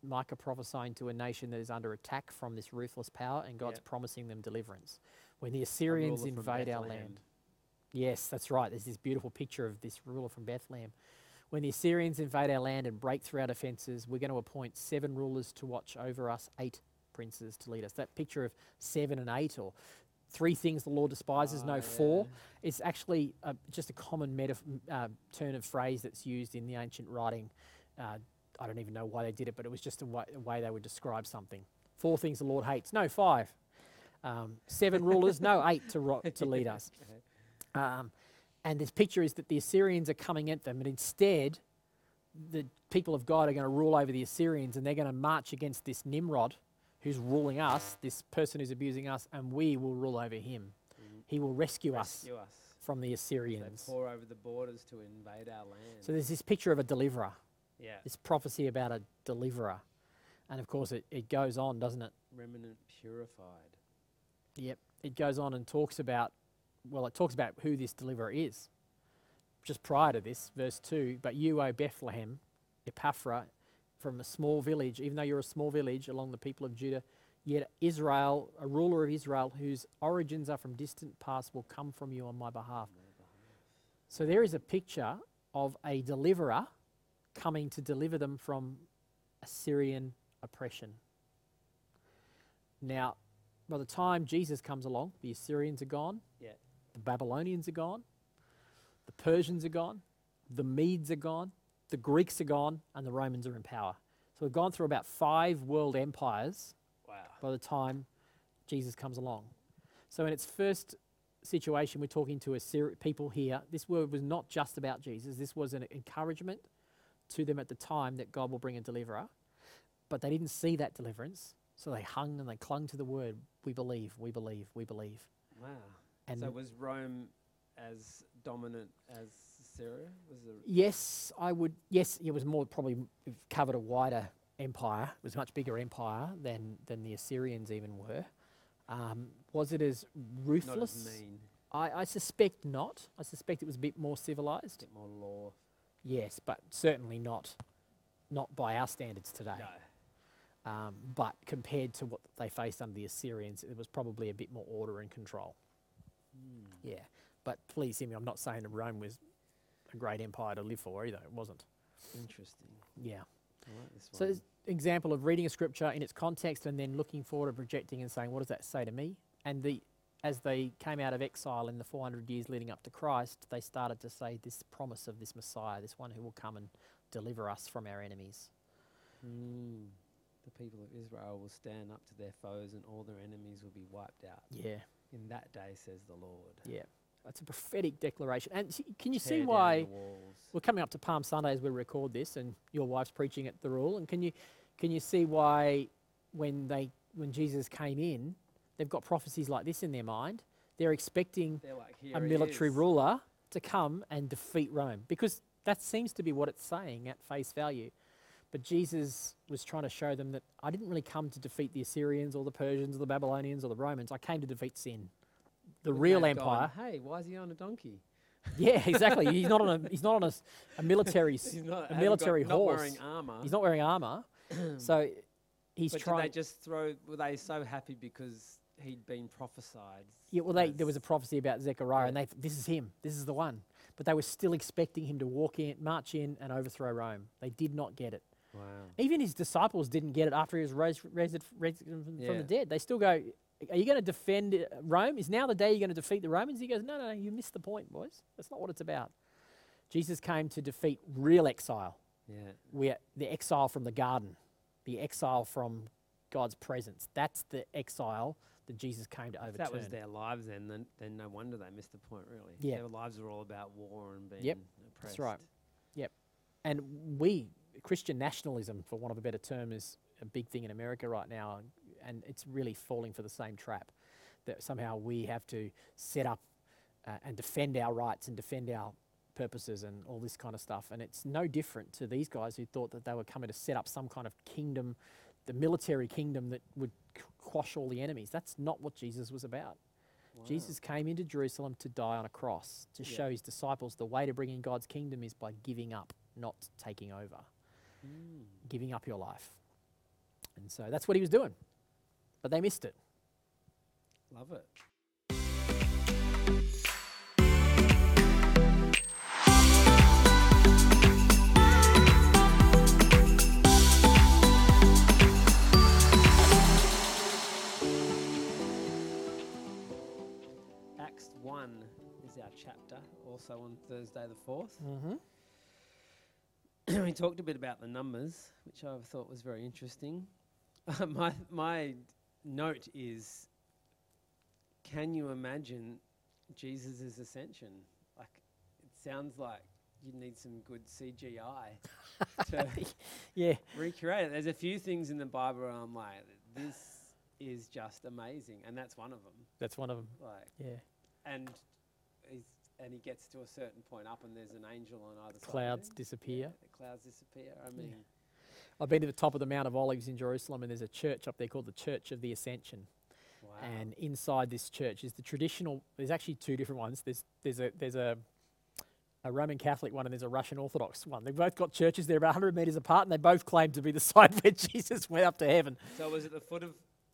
Micah prophesying to a nation that is under attack from this ruthless power, and God's yep. promising them deliverance when the Assyrians invade our land. Yes, that's right. There's this beautiful picture of this ruler from Bethlehem. When the Assyrians invade our land and break through our defences, we're going to appoint seven rulers to watch over us, eight princes to lead us. That picture of seven and eight, or three things the Lord despises, oh, no yeah. four, it's actually a, just a common metaf- uh, turn of phrase that's used in the ancient writing. Uh, I don't even know why they did it, but it was just a, w- a way they would describe something. Four things the Lord hates. No, five. Um, seven rulers. No, eight to ro- to lead us. Um, and this picture is that the Assyrians are coming at them, and instead the people of God are going to rule over the Assyrians, and they're going to march against this Nimrod who's ruling us, this person who's abusing us, and we will rule over him. Mm. He will rescue, rescue us, us from the Assyrians. They pour over the borders to invade our land. So there's this picture of a deliverer, yeah. this prophecy about a deliverer. And of course it, it goes on, doesn't it? Remnant purified. Yep, it goes on and talks about, well, it talks about who this deliverer is. Just prior to this, verse two, but you, O Bethlehem, Ephrathah, from a small village, even though you're a small village among the people of Judah, yet Israel, a ruler of Israel, whose origins are from distant past, will come from you on my behalf. So there is a picture of a deliverer coming to deliver them from Assyrian oppression. Now, by the time Jesus comes along, the Assyrians are gone, yeah. the Babylonians are gone, the Persians are gone, the Medes are gone, the Greeks are gone, and the Romans are in power. So we've gone through about five world empires wow. by the time Jesus comes along. So in its first situation, we're talking to Assyri- people here. This word was not just about Jesus. This was an encouragement to them at the time that God will bring a deliverer. But they didn't see that deliverance. So they hung and they clung to the word, we believe, we believe, we believe. Wow. And so was Rome as dominant as Syria? Was it yes, I would. Yes, it was more probably covered a wider empire. It was a much bigger empire than, than the Assyrians even were. Um, was it as ruthless? Not as mean. I, I suspect not. I suspect it was a bit more civilized. A bit more law. Yes, but certainly not, not by our standards today. No. Um, but compared to what they faced under the Assyrians, it was probably a bit more order and control. Mm. Yeah, but please hear me, I'm not saying that Rome was a great empire to live for either. It wasn't. Interesting. Yeah. I like this one. So it's an example of reading a scripture in its context and then looking forward and projecting and saying, what does that say to me? And the as they came out of exile in the four hundred years leading up to Christ, they started to say this promise of this Messiah, this one who will come and deliver us from our enemies. Mm. The people of Israel will stand up to their foes and all their enemies will be wiped out. Yeah. In that day, says the Lord. Yeah. That's a prophetic declaration. And s- can you Tear see why we're coming up to Palm Sunday as we record this and your wife's preaching at the rule. And can you can you see why when they when Jesus came in, they've got prophecies like this in their mind. They're expecting They're like, a military is. ruler to come and defeat Rome because that seems to be what it's saying at face value. But Jesus was trying to show them that I didn't really come to defeat the Assyrians or the Persians or the Babylonians or the Romans. I came to defeat sin, the We've real empire. Gone, hey, why is he on a donkey? Yeah, exactly. He's not on a he's not on a, a military he's not, a military got, horse. Not wearing armor. He's not wearing armor. So he's but trying. Did they just throw? Were they so happy because he'd been prophesied? Yeah. Well, they, there was a prophecy about Zechariah, yeah. and they this is him. This is the one. But they were still expecting him to walk in, march in, and overthrow Rome. They did not get it. Wow. Even his disciples didn't get it after he was raised, raised, raised from yeah. the dead. They still go, are you going to defend Rome? Is now the day you're going to defeat the Romans? He goes, no, no, no, you missed the point, boys. That's not what it's about. Jesus came to defeat real exile. Yeah. We're the exile from the garden, the exile from God's presence. That's the exile that Jesus came to if overturn. That was their lives then, then, then no wonder they missed the point, really. Yeah. Their lives were all about war and being yep. oppressed. That's right. Yep. And we... Christian nationalism, for want of a better term, is a big thing in America right now, and it's really falling for the same trap that somehow we have to set up uh, and defend our rights and defend our purposes and all this kind of stuff. And it's no different to these guys who thought that they were coming to set up some kind of kingdom, the military kingdom that would quash all the enemies. That's not what Jesus was about. Wow. Jesus came into Jerusalem to die on a cross, to yeah. show his disciples the way to bring in God's kingdom is by giving up, not taking over. Giving up your life. And so that's what he was doing. But they missed it. Love it. Acts one is our chapter, also on Thursday the fourth. Mm-hmm. We talked a bit about the numbers, which I thought was very interesting. Uh, my my note is, can you imagine Jesus' ascension? Like, it sounds like you need some good C G I to yeah. recreate it. There's a few things in the Bible where I'm like, this is just amazing, and that's one of them. That's one of them. Like, yeah, and he's. And he gets to a certain point up and there's an angel on either the side. Clouds disappear. Yeah, the clouds disappear. I mean, yeah. I've been to the top of the Mount of Olives in Jerusalem and there's a church up there called the Church of the Ascension. Wow. And inside this church is the traditional, there's actually two different ones. There's there's a there's a, a Roman Catholic one and there's a Russian Orthodox one. They've both got churches. They're about one hundred metres apart and they both claim to be the side where Jesus went up to heaven. So was it the foot of...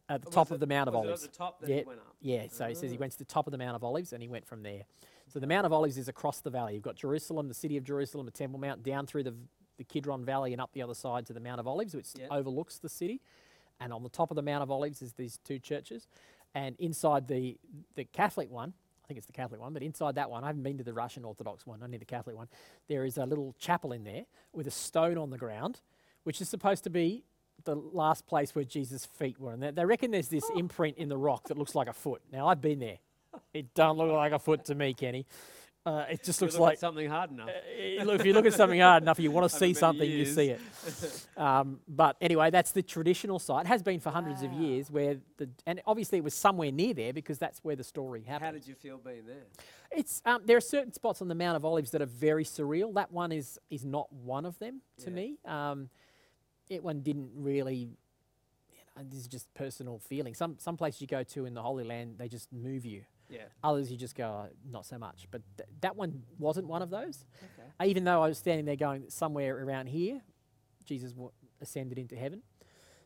At the was top of the Mount of Olives. At the top that yeah. he went up? Yeah, so oh. he says he went to the top of the Mount of Olives and he went from there. So the Mount of Olives is across the valley. You've got Jerusalem, the city of Jerusalem, the Temple Mount, down through the, the Kidron Valley and up the other side to the Mount of Olives, which yep. overlooks the city. And on the top of the Mount of Olives is these two churches. And inside the, the Catholic one, I think it's the Catholic one, but inside that one, I haven't been to the Russian Orthodox one, only the Catholic one, there is a little chapel in there with a stone on the ground, which is supposed to be the last place where Jesus' feet were. And they reckon there's this imprint in the rock that looks like a foot. Now, I've been there. It don't look like a foot to me, Kenny. Uh, it just looks like something hard enough. Uh, look, if you look at something hard enough, you want to see something, years. you see it. Um, but anyway, that's the traditional site. It has been for hundreds wow. of years. Where the and obviously it was somewhere near there because that's where the story happened. How did you feel being there? It's um, there are certain spots on the Mount of Olives that are very surreal. That one is is not one of them to yeah. me. Um, it one didn't really. You know, this is just personal feeling. Some some places you go to in the Holy Land, they just move you. Yeah. Others you just go, oh, not so much. But th- that one wasn't one of those. Okay. Uh, even though I was standing there going, somewhere around here, Jesus w- ascended into heaven.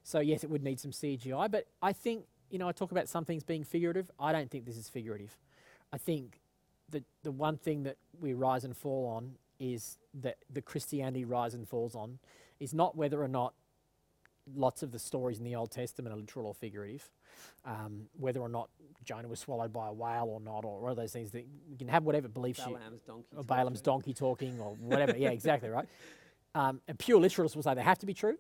So yes, it would need some C G I. But I think, you know, I talk about some things being figurative. I don't think this is figurative. I think that the one thing that we rise and fall on is that the Christianity rise and falls on is not whether or not lots of the stories in the Old Testament are literal or figurative, um, whether or not Jonah was swallowed by a whale or not, or all those things that you can have whatever beliefs you... Balaam's donkey talking. Or Balaam's donkey talking or whatever. Yeah, exactly, right? Um, and pure literalists will say they have to be true.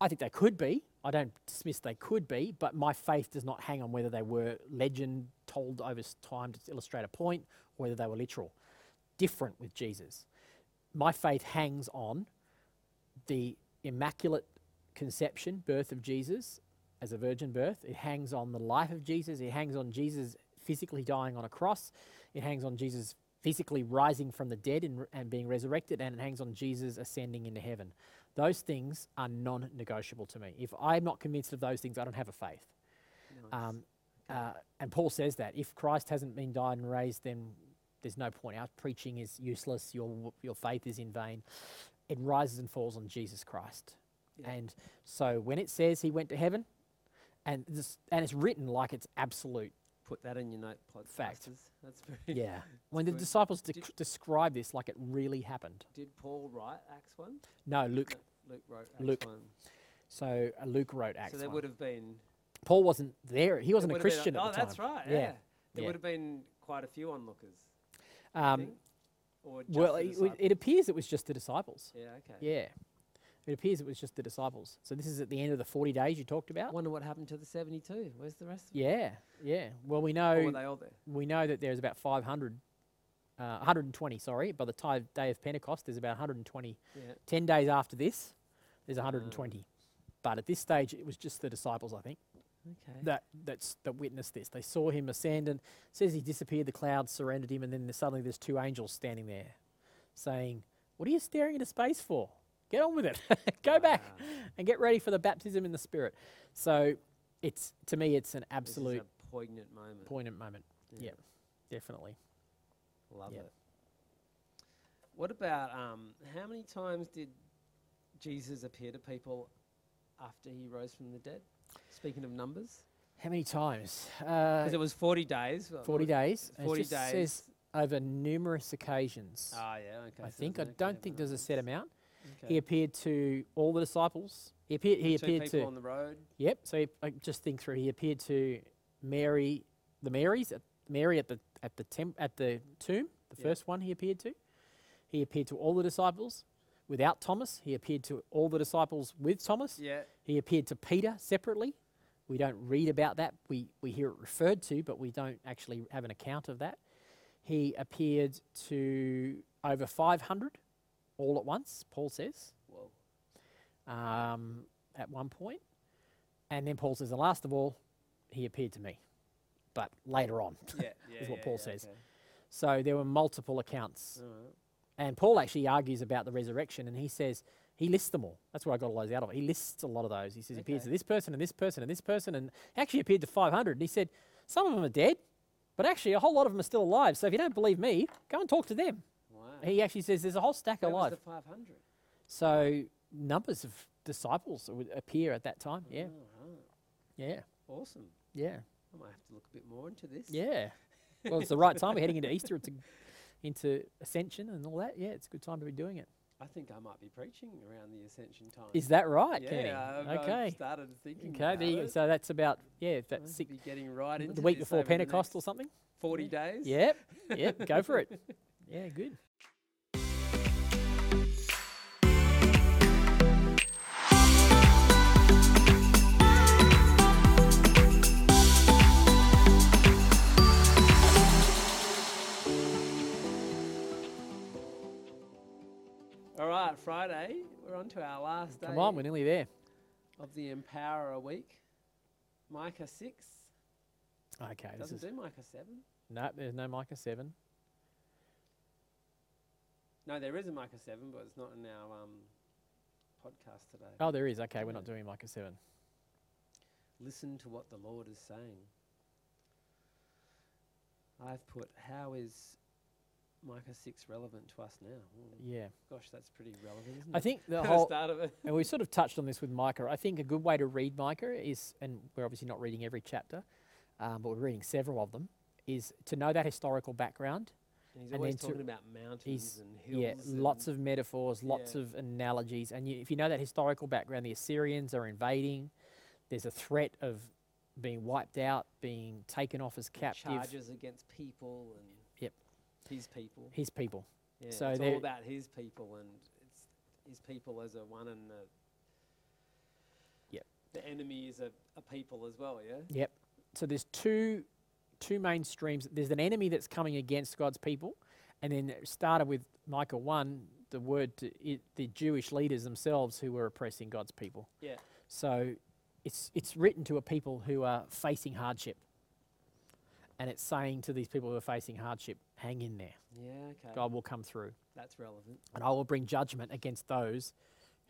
I think they could be. I don't dismiss they could be, but my faith does not hang on whether they were legend told over time to illustrate a point or whether they were literal. Different with Jesus. My faith hangs on the immaculate conception, birth of Jesus as a virgin birth. It hangs on the life of Jesus. It hangs on Jesus physically dying on a cross. It hangs on Jesus physically rising from the dead and, and being resurrected, and it hangs on Jesus ascending into heaven. Those things are non-negotiable to me. If I'm not convinced of those things, I don't have a faith. Nice. Um, uh, and Paul says that. If Christ hasn't been died and raised, then there's no point. Our preaching is useless. Your, your faith is in vain. It rises and falls on Jesus Christ. Yeah. And so when it says he went to heaven, and this, and it's written like it's absolute. Put that in your note. Plot fact. Classes. That's very yeah. When the disciples de- describe this like it really happened. Did Paul write Acts one? No, Luke. No, Luke wrote Acts Luke. one. So uh, Luke wrote Acts one. So there one. would have been. Paul wasn't there. He wasn't a Christian been, oh, at the time. Oh, that's right. Yeah. yeah. There yeah. would have been quite a few onlookers. Um, or just well, it, it appears it was just the disciples. Yeah. Okay. Yeah. It appears it was just the disciples. So this is at the end of the forty days you talked about. I wonder what happened to the seventy-two. Where's the rest of them? Yeah, yeah. Well, we know or were they all there? We know that there's about five hundred, uh, one hundred twenty, sorry. By the time, day of Pentecost, there's about one hundred twenty. Yeah. ten days after this, there's one hundred twenty. Um. But at this stage, it was just the disciples, I think, okay. that that's, that witnessed this. They saw him ascend, and it says he disappeared, the clouds surrounded him, and then suddenly there's two angels standing there saying, "What are you staring into space for? Get on with it." Go wow. back and get ready for the baptism in the Spirit. So it's, to me, it's an absolute a poignant moment. Poignant moment. Yeah, yep. Definitely. Love yep. it. What about um, how many times did Jesus appear to people after he rose from the dead? Speaking of numbers, how many times? Because uh, it was forty days. Forty days. Forty days. It says over numerous occasions. Ah, yeah. Okay. I so think I don't okay, think there's a set amount. Okay. He appeared to all the disciples. He appeared. He appeared people to on the road. Yep. So he, I just think through. He appeared to Mary, the Marys, at Mary at the at the temp, at the tomb. The yep. first one he appeared to. He appeared to all the disciples without Thomas. He appeared to all the disciples with Thomas. Yeah. He appeared to Peter separately. We don't read about that. We we hear it referred to, but we don't actually have an account of that. He appeared to over five hundred. All at once, Paul says. Whoa. Um, at one point. And then Paul says, and last of all, he appeared to me. But later on, yeah, yeah, is what yeah, Paul yeah, says. Okay. So there were multiple accounts. Right. And Paul actually argues about the resurrection, and he says, he lists them all. That's where I got all those out of. He lists a lot of those. He says, okay. He appeared to this person and this person and this person, and actually appeared to five hundred. And he said, some of them are dead, but actually a whole lot of them are still alive. So if you don't believe me, go and talk to them. He actually says there's a whole stack that alive. Was the five hundred. So numbers of disciples would appear at that time. Yeah. Oh, right. Yeah. Awesome. Yeah. I might have to look a bit more into this. Yeah. Well, it's the right time. We're heading into Easter. It's a, into Ascension and all that. Yeah, it's a good time to be doing it. I think I might be preaching around the Ascension time. Is that right, yeah, Kenny? I've, okay. I've started thinking okay, about the, it. So that's about, yeah, that's six, be getting right into the week before Pentecost or something? forty yeah. days. Yep, yep, go for it. Yeah, good. All right, Friday, we're on to our last day. Come on, we're nearly there. Of the Empowerer Week. Micah six. Okay. Doesn't do Micah seven. No, there's no Micah seven. No, there is a Micah seven, but it's not in our um, podcast today. Oh, there is. Okay, we're not doing Micah seven. Listen to what the Lord is saying. I've put, how is Micah six relevant to us now? Ooh, yeah. Gosh, that's pretty relevant, isn't I it? I think the whole start of it. And we sort of touched on this with Micah. I think a good way to read Micah is, and we're obviously not reading every chapter, um, but we're reading several of them, is to know that historical background. And he's and always talking about mountains and hills. Yeah, and lots of metaphors, lots yeah. of analogies. And you, if you know that historical background, the Assyrians are invading. There's a threat of being wiped out, being taken off as captive. Charges against people and... His people. His people. Yeah, so it's all about his people, and it's his people as a one, and a yep. the enemy is a, a people as well, yeah? Yep. So there's two two main streams. There's an enemy that's coming against God's people, and then it started with Micah one, the word to it, the Jewish leaders themselves who were oppressing God's people. Yeah. So it's it's written to a people who are facing hardship. And it's saying to these people who are facing hardship, hang in there. Yeah, okay. God will come through. That's relevant. And I will bring judgment against those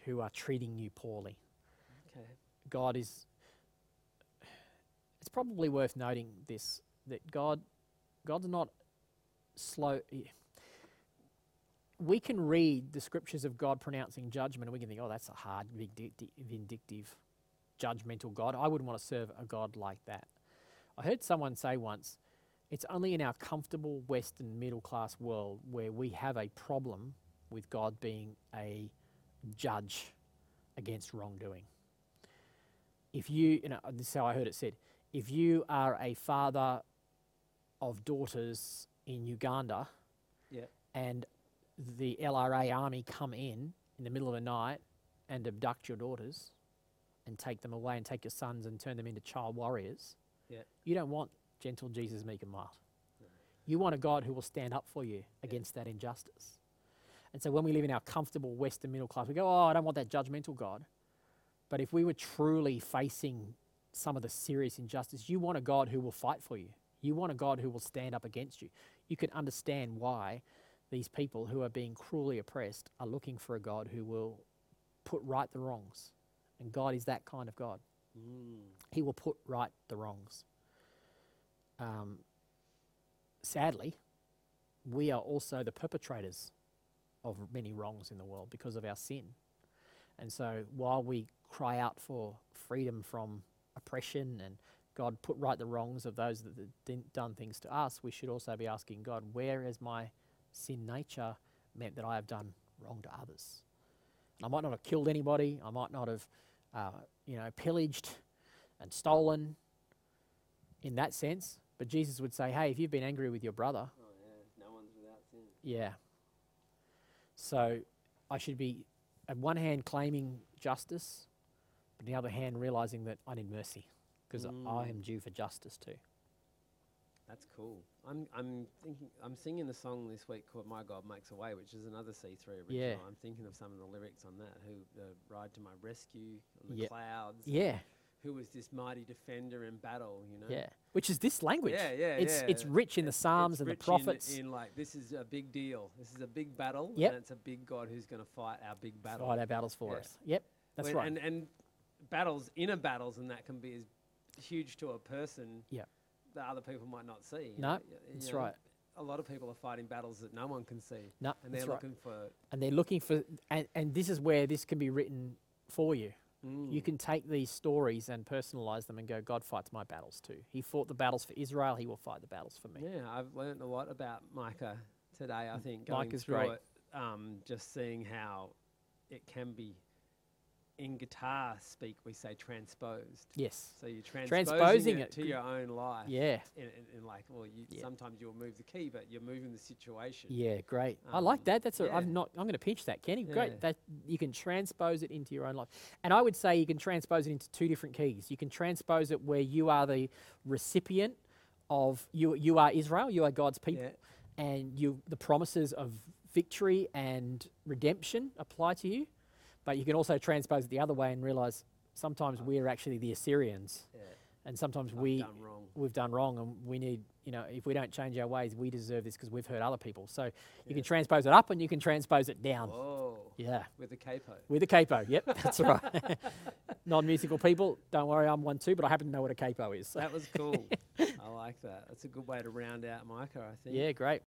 who are treating you poorly. Okay. God is... It's probably worth noting this, that God, God's not slow... We can read the scriptures of God pronouncing judgment, and we can think, oh, that's a hard, vindictive, judgmental God. I wouldn't want to serve a God like that. I heard someone say once, it's only in our comfortable Western middle-class world where we have a problem with God being a judge against wrongdoing. If you, you know, this is how I heard it said, if you are a father of daughters in Uganda yeah. and the L R A army come in in the middle of the night and abduct your daughters and take them away and take your sons and turn them into child warriors... Yeah. You don't want gentle Jesus, meek and mild. No. You want a God who will stand up for you yeah. against that injustice. And so when we live in our comfortable Western middle class, we go, oh, I don't want that judgmental God. But if we were truly facing some of the serious injustice, you want a God who will fight for you. You want a God who will stand up against you. You can understand why these people who are being cruelly oppressed are looking for a God who will put right the wrongs. And God is that kind of God. He will put right the wrongs. Um, sadly, we are also the perpetrators of many wrongs in the world because of our sin. And so while we cry out for freedom from oppression and God put right the wrongs of those that have done things to us, we should also be asking God, where has my sin nature meant that I have done wrong to others? And I might not have killed anybody. I might not have... Uh, you know, pillaged and stolen in that sense. But Jesus would say, hey, if you've been angry with your brother... Oh, yeah. No one's without sin. Yeah. So I should be, on one hand, claiming justice, but on the other hand, realising that I need mercy because mm. I am due for justice too. That's cool. I'm I'm thinking I'm singing the song this week called "My God Makes a Way," which is another C three original. Yeah. I'm thinking of some of the lyrics on that. Who the ride to my rescue on the yep. clouds? Yeah. Who was this mighty defender in battle? You know. Yeah. Which is this language? Yeah, yeah, it's, yeah. It's rich in the Psalms it's and rich the prophets. In, in like this is a big deal. This is a big battle. Yep. And it's a big God who's going to fight our big battle. Fight our battles for yeah. us. Yep. That's when right. And and battles, inner battles, and that can be as huge to a person. Yeah. That other people might not see. No, know, that's know, right. A lot of people are fighting battles that no one can see. No, and they're that's looking right. for. And they're looking for, and, and this is where this can be written for you. Mm. You can take these stories and personalise them and go, God fights my battles too. He fought the battles for Israel. He will fight the battles for me. Yeah, I've learned a lot about Micah today. I think going Micah's through great. It, um, just seeing how it can be. In guitar speak, we say transposed. Yes. So you're transposing, transposing it, it to your own life. Yeah. And, and, and like, well, you yeah. sometimes you'll move the key, but you're moving the situation. Yeah, great. Um, I like that. That's yeah. a, I'm not. I'm going to pinch that, Kenny. Yeah. Great. That you can transpose it into your own life, and I would say you can transpose it into two different keys. You can transpose it where you are the recipient of you. You are Israel. You are God's people, yeah. and you the promises of victory and redemption apply to you. But you can also transpose it the other way and realize sometimes we're actually the Assyrians, yeah. and sometimes I've we done wrong. we've done wrong, and we need, you know, if we don't change our ways, we deserve this because we've hurt other people. So yeah. you can transpose it up and you can transpose it down. Oh, yeah, with a capo. With a capo. Yep, that's right. Non-musical people, don't worry, I'm one too, but I happen to know what a capo is. So. That was cool. I like that. That's a good way to round out Micah, I think. Yeah, great.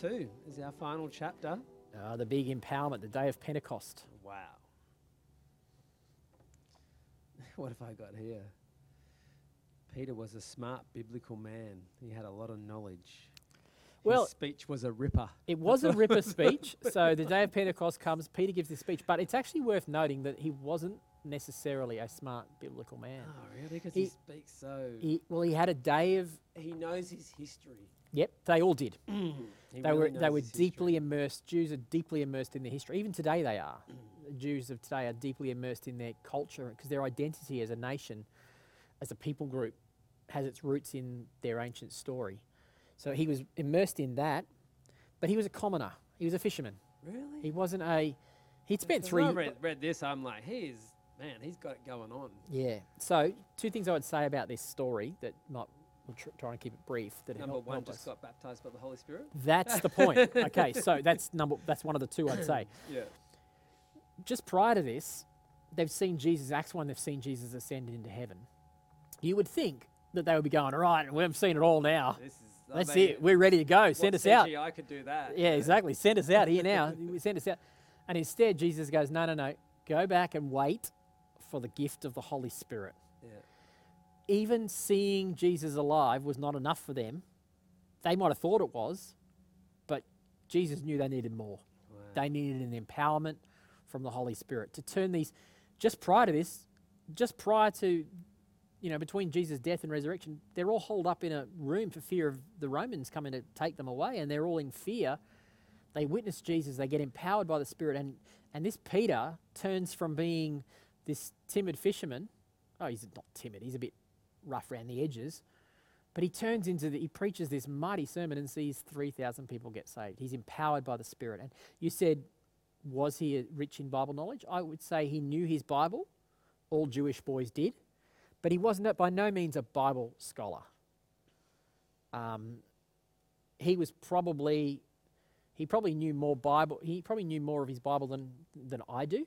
Two is our final chapter. Uh, the big empowerment, the day of Pentecost. Wow. What have I got here? Peter was a smart biblical man. He had a lot of knowledge. Well, his speech was a ripper. It was a ripper speech. So the day of Pentecost comes, Peter gives this speech, but it's actually worth noting that he wasn't necessarily a smart biblical man. Oh, really? Because he, he speaks so... He, well, he had a day of... He knows his history. Yep, they all did. Mm. They really were they were deeply history. immersed. Jews are deeply immersed in their history. Even today they are. Mm. Jews of today are deeply immersed in their culture because their identity as a nation, as a people group, has its roots in their ancient story. So he was immersed in that, but he was a commoner. He was a fisherman. Really? He wasn't a... He'd spent three... When I read, read this, I'm like, he is... Man, he's got it going on. Yeah. So two things I would say about this story that might... We'll tr- try and keep it brief. That number help, one help just us. got baptized by the Holy Spirit. That's the point. Okay, so that's number. That's one of the two I'd say. Yeah. Just prior to this, they've seen Jesus. Acts one, they've seen Jesus ascend into heaven. You would think that they would be going, all right, we've seen it all now. This is, that's I mean, it. We're ready to go. Send us out. I could do that. Yeah, exactly. Send us out here now. Send us out. And instead, Jesus goes, no, no, no. Go back and wait for the gift of the Holy Spirit. Yeah. Even seeing Jesus alive was not enough for them. They might have thought it was, but Jesus knew they needed more. Wow. They needed an empowerment from the Holy Spirit to turn these, just prior to this, just prior to, you know, between Jesus' death and resurrection, they're all holed up in a room for fear of the Romans coming to take them away, and they're all in fear. They witness Jesus, they get empowered by the Spirit, and, and this Peter turns from being this timid fisherman, oh, he's not timid, he's a bit rough around the edges, but he turns into the, he preaches this mighty sermon and sees three thousand people get saved. He's empowered by the Spirit. And you said, was he rich in Bible knowledge? I would say he knew his Bible. All Jewish boys did, but he wasn't by no means a Bible scholar. Um, he was probably, he probably knew more Bible. He probably knew more of his Bible than, than I do.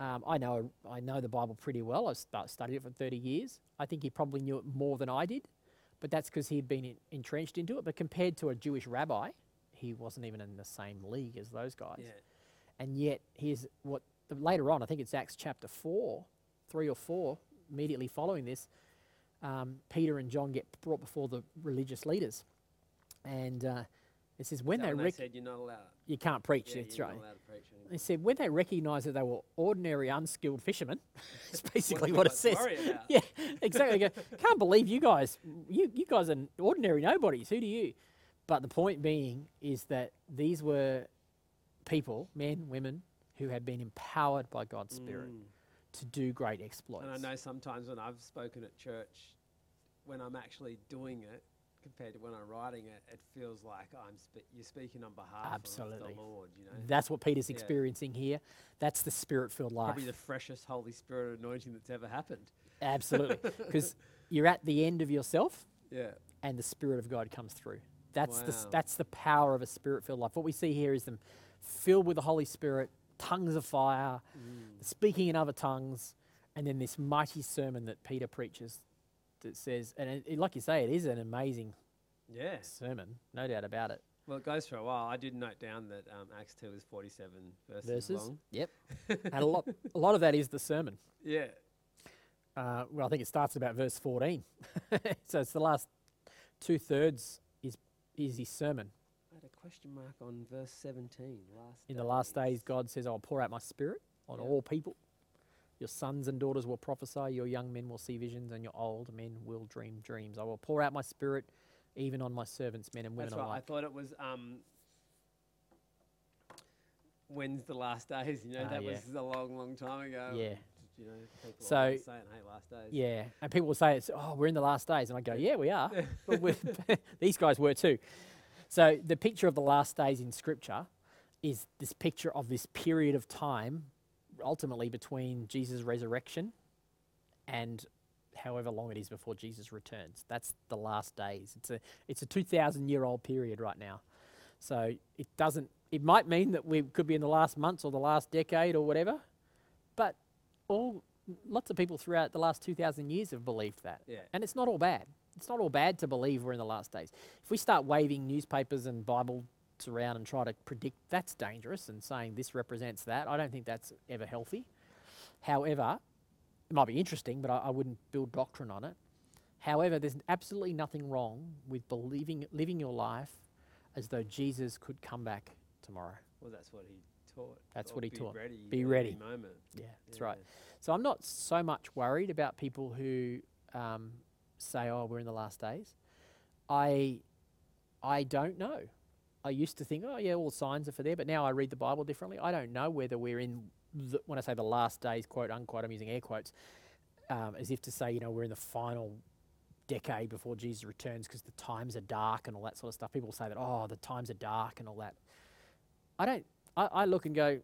Um, I know I know the Bible pretty well. I've st- studied it for thirty years. I think he probably knew it more than I did, but that's because he'd been in, entrenched into it. But compared to a Jewish rabbi, he wasn't even in the same league as those guys. Yeah. And yet, here's what, later on, I think it's Acts chapter four, three or four, immediately following this, um, Peter and John get brought before the religious leaders. And uh, it says, when they... When rec- they said, you're not allowed. You can't preach, yeah, that's you're right. Not allowed to preach anymore. He said, when they recognised that they were ordinary, unskilled fishermen, that's basically what, what it says. Yeah, exactly. Go, can't believe you guys. You you guys are ordinary nobodies. Who do you? But the point being is that these were people, men, women, who had been empowered by God's Spirit mm. to do great exploits. And I know sometimes when I've spoken at church, when I'm actually doing it, compared to when I'm writing it, it feels like I'm spe- you're speaking on behalf Absolutely. of the Lord. You know? That's what Peter's yeah. experiencing here. That's the Spirit-filled life. Probably the freshest Holy Spirit anointing that's ever happened. Absolutely. Because you're at the end of yourself yeah. and the Spirit of God comes through. That's wow. the that's the power of a Spirit-filled life. What we see here is them filled with the Holy Spirit, tongues of fire, mm. speaking in other tongues, and then this mighty sermon that Peter preaches that says, and it, like you say, it is an amazing yeah. sermon, no doubt about it. Well, it goes for a while. I did note down that um, Acts two is forty-seven verses, verses? long. Yep. And a lot a lot of that is the sermon. Yeah. Uh, well, I think it starts about verse fourteen. So it's the last two-thirds is, is his sermon. I had a question mark on verse seventeen. Last In days. the last days, God says, I'll pour out my spirit on yep. all people. Your sons and daughters will prophesy, your young men will see visions, and your old men will dream dreams. I will pour out my spirit even on my servants, men and women alike. That's right. I thought it was, um, when's the last days? You know, uh, that yeah. was a long, long time ago. Yeah. You know, people so, always say it, hey, last days. Yeah. And people will say, it's, oh, we're in the last days. And I go, yeah, we are. But we're (laughs) these guys were too. So the picture of the last days in Scripture is this picture of this period of time ultimately between Jesus' resurrection and however long it is before Jesus returns. That's the last days. It's a it's a two thousand year old period right now. So it doesn't, it might mean that we could be in the last months or the last decade or whatever, but all lots of people throughout the last two thousand years have believed that. Yeah. And it's not all bad. It's not all bad to believe we're in the last days. If we start waving newspapers and Bible around and try to predict, that's dangerous, and saying this represents that, I don't think that's ever healthy. However, it might be interesting, but I, I wouldn't build doctrine on it. However, there's absolutely nothing wrong with believing, living your life as though Jesus could come back tomorrow. Well, that's what he taught. That's or what he be taught. Ready be ready. Moment. Yeah, that's yeah. right. So I'm not so much worried about people who um, say, oh, we're in the last days. I, I don't know. I used to think, oh, yeah, all signs are for there, but now I read the Bible differently. I don't know whether we're in, the, when I say the last days, quote, unquote, I'm using air quotes, um, as if to say, you know, we're in the final decade before Jesus returns because the times are dark and all that sort of stuff. People say that, oh, the times are dark and all that. I don't, I, I look and go,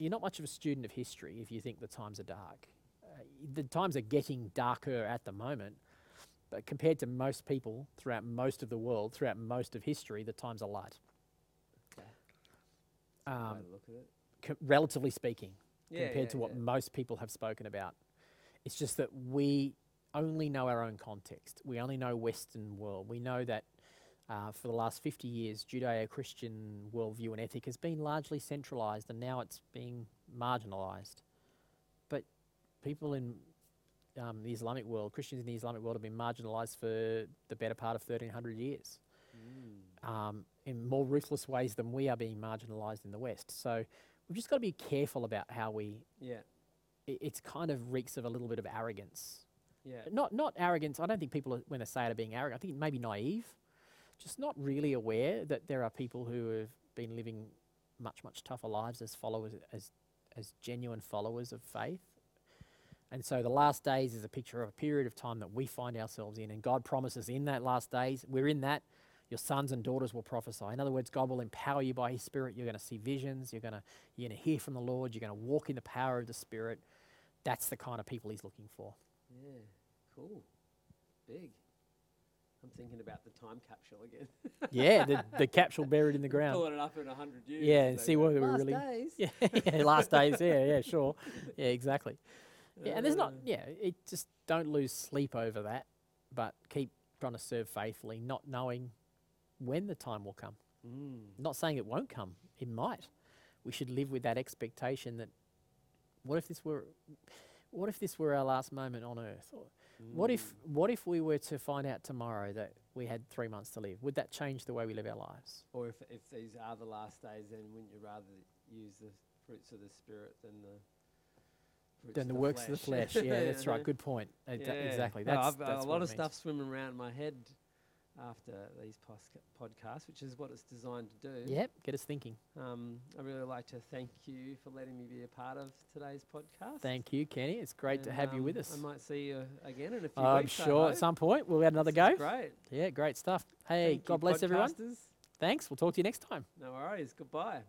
you're not much of a student of history if you think the times are dark. Uh, the times are getting darker at the moment. But compared to most people throughout most of the world, throughout most of history, the times are light. Um, look at it. Co- relatively speaking, yeah, compared yeah, to what yeah. most people have spoken about. It's just that we only know our own context. We only know Western world. We know that uh, for the last fifty years, Judeo-Christian worldview and ethic has been largely centralized, and now it's being marginalized. But people in um, the Islamic world, Christians in the Islamic world, have been marginalized for the better part of thirteen hundred years. Mm. Um, in more ruthless ways than we are being marginalised in the West. So we've just got to be careful about how we... Yeah. It, it's kind of reeks of a little bit of arrogance. Yeah. Not not arrogance. I don't think people, are, when they say it, are being arrogant. I think maybe naive. Just not really aware that there are people who have been living much, much tougher lives as followers, as, as genuine followers of faith. And so the last days is a picture of a period of time that we find ourselves in. And God promises in that last days, we're in that. Your sons and daughters will prophesy. In other words, God will empower you by his Spirit. You're going to see visions. You're going to you're going to hear from the Lord. You're going to walk in the power of the Spirit. That's the kind of people he's looking for. Yeah, cool. Big. I'm thinking about the time capsule again. Yeah, the, the capsule buried in the ground. Pulling it up in one hundred years. Yeah, and so see whether we really... Last days. Yeah, yeah, last days. Yeah, yeah, sure. Yeah, exactly. Yeah, and there's not... Yeah, it just don't lose sleep over that, but keep trying to serve faithfully, not knowing... when the time will come. Mm. Not saying it won't come, it might. We should live with that expectation that what if this were what if this were our last moment on earth? Or mm. what if what if we were to find out tomorrow that we had three months to live? Would that change the way we live our lives? Or if if these are the last days, then wouldn't you rather use the fruits of the Spirit than the fruits than the, the works flesh. of the flesh? Yeah, yeah, that's right. Good point. Yeah. Exa- exactly. No, that's, I've, that's a lot of stuff swimming around my head after these podcasts, which is what it's designed to do. Yep, get us thinking. Um, I really like to thank you for letting me be a part of today's podcast. Thank you, Kenny. It's great and to have um, you with us. I might see you again in a few I'm weeks. I'm sure at some point we'll have another this go. Great. Yeah, great stuff. Hey, thank God bless podcasters. Everyone. Thanks. We'll talk to you next time. No worries. Goodbye.